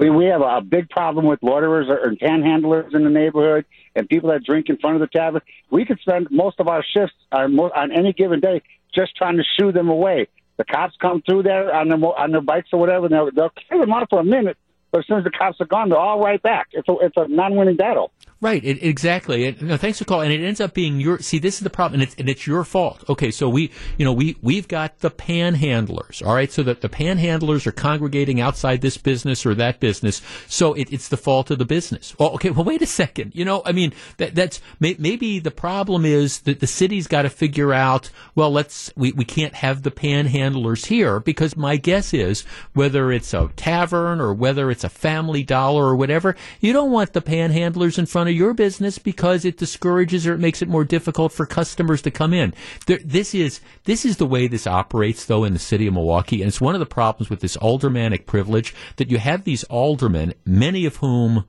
We, we have a big problem with loiterers or panhandlers in the neighborhood and people that drink in front of the tavern. We could spend most of our shifts on any given day just trying to shoo them away. The cops come through there on their on their bikes or whatever. And they'll, they'll clear them out for a minute, but as soon as the cops are gone, they're all right back. It's a it's a non-winning battle. Right, it, exactly. It, no, thanks for calling. And it ends up being your. See, this is the problem, and it's and it's your fault. Okay, so we, you know, we we've got the panhandlers. All right, so that the panhandlers are congregating outside this business or that business. So it, it's the fault of the business. Oh, okay. Well, wait a second. You know, I mean, that that's may, maybe the problem is that the city's got to figure out. Well, let's we, we can't have the panhandlers here because my guess is whether it's a tavern or whether it's a Family Dollar or whatever, you don't want the panhandlers in front of your business because it discourages or it makes it more difficult for customers to come in. There, this is this is the way this operates, though, in the city of Milwaukee, and it's one of the problems with this aldermanic privilege that you have these aldermen, many of whom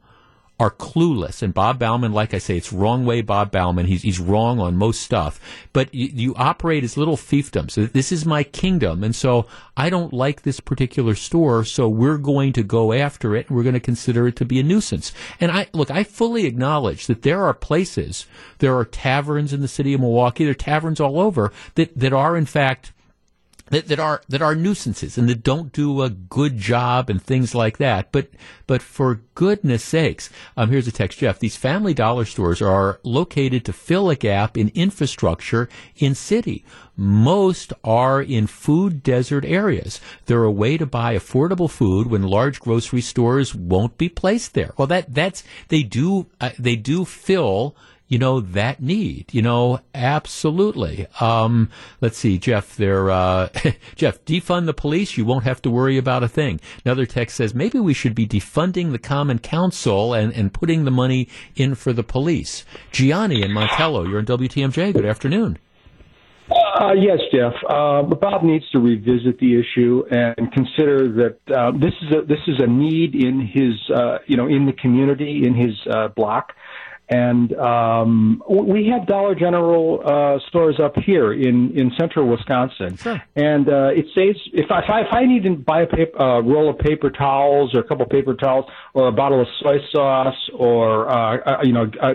are clueless. And Bob Bauman, like I say, it's wrong way Bob Bauman. He's he's wrong on most stuff. But you, you operate as little fiefdoms. This is my kingdom, and so I don't like this particular store, so we're going to go after it, and we're going to consider it to be a nuisance. And I look, I fully acknowledge that there are places, there are taverns in the city of Milwaukee, there are taverns all over that, that are, in fact, that, that are that are nuisances and that don't do a good job and things like that. But but for goodness sakes, um, here's a text, Jeff. These Family Dollar stores are located to fill a gap in infrastructure in city. Most are in food desert areas. They're a way to buy affordable food when large grocery stores won't be placed there. Well, that that's they do uh, they do fill. You know, that need, you know, absolutely. Um, let's see, Jeff, there, uh, Jeff, defund the police. You won't have to worry about a thing. Another text says, maybe we should be defunding the common council and, and putting the money in for the police. Gianni in Montello, you're in W T M J. Good afternoon. Uh, yes, Jeff. Uh, Bob needs to revisit the issue and consider that uh, this is a, this is a need in his, uh, you know, in the community, in his uh, block. And um, we have Dollar General uh, stores up here in, in central Wisconsin. Sure. And uh, it saves, if I, if I need to buy a paper, uh, roll of paper towels or a couple of paper towels or a bottle of soy sauce or, uh, uh, you know, a,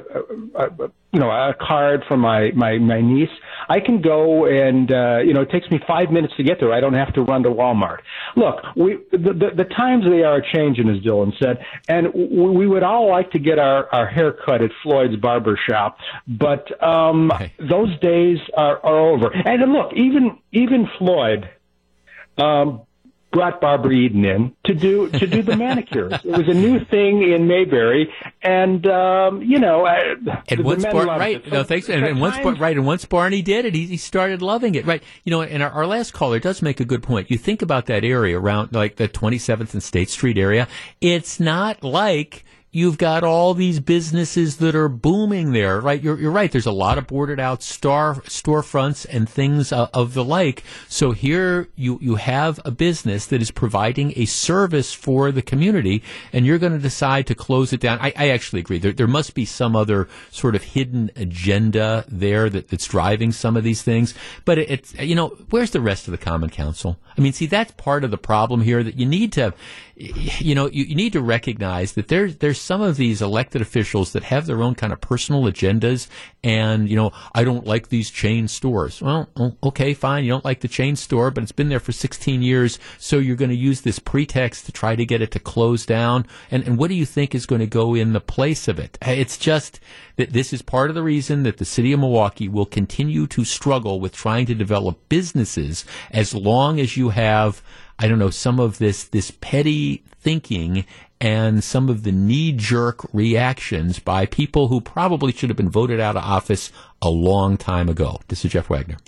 a, a, you know, a card for my, my, my niece, I can go and, uh, you know, it takes me five minutes to get there. I don't have to run to Walmart. Look, we, the, the, the times they are changing, as Dylan said, and we, we would all like to get our, our hair cut at Floyd's Barber Shop, but um, okay. Those days are, are over. And look, even, even Floyd, um, brought Barbara Eden in to do to do the manicures. It was a new thing in Mayberry, and um, you know, I, and the, once the Bar- right, it. So no thanks, and, and once Bar- right, and once Barney did it, he, he started loving it, right? You know, and our, our last caller does make a good point. You think about that area around like the twenty-seventh and State Street area. It's not like you've got all these businesses that are booming there, right? You're, you're right. There's a lot of boarded out star, storefronts and things uh, of the like. So here you, you have a business that is providing a service for the community, and you're going to decide to close it down. I, I actually agree. There, there must be some other sort of hidden agenda there that, that's driving some of these things. But it, it's, you know, where's the rest of the Common Council? I mean, see, that's part of the problem here that you need to, you know, you, you need to recognize that there's, there's some of these elected officials that have their own kind of personal agendas and, you know, I don't like these chain stores. Well, okay, fine. You don't like the chain store, but it's been there for sixteen years. So you're going to use this pretext to try to get it to close down. And, and what do you think is going to go in the place of it? It's just that this is part of the reason that the city of Milwaukee will continue to struggle with trying to develop businesses as long as you have, I don't know, some of this, this petty thinking and some of the knee-jerk reactions by people who probably should have been voted out of office a long time ago. This is Jeff Wagner.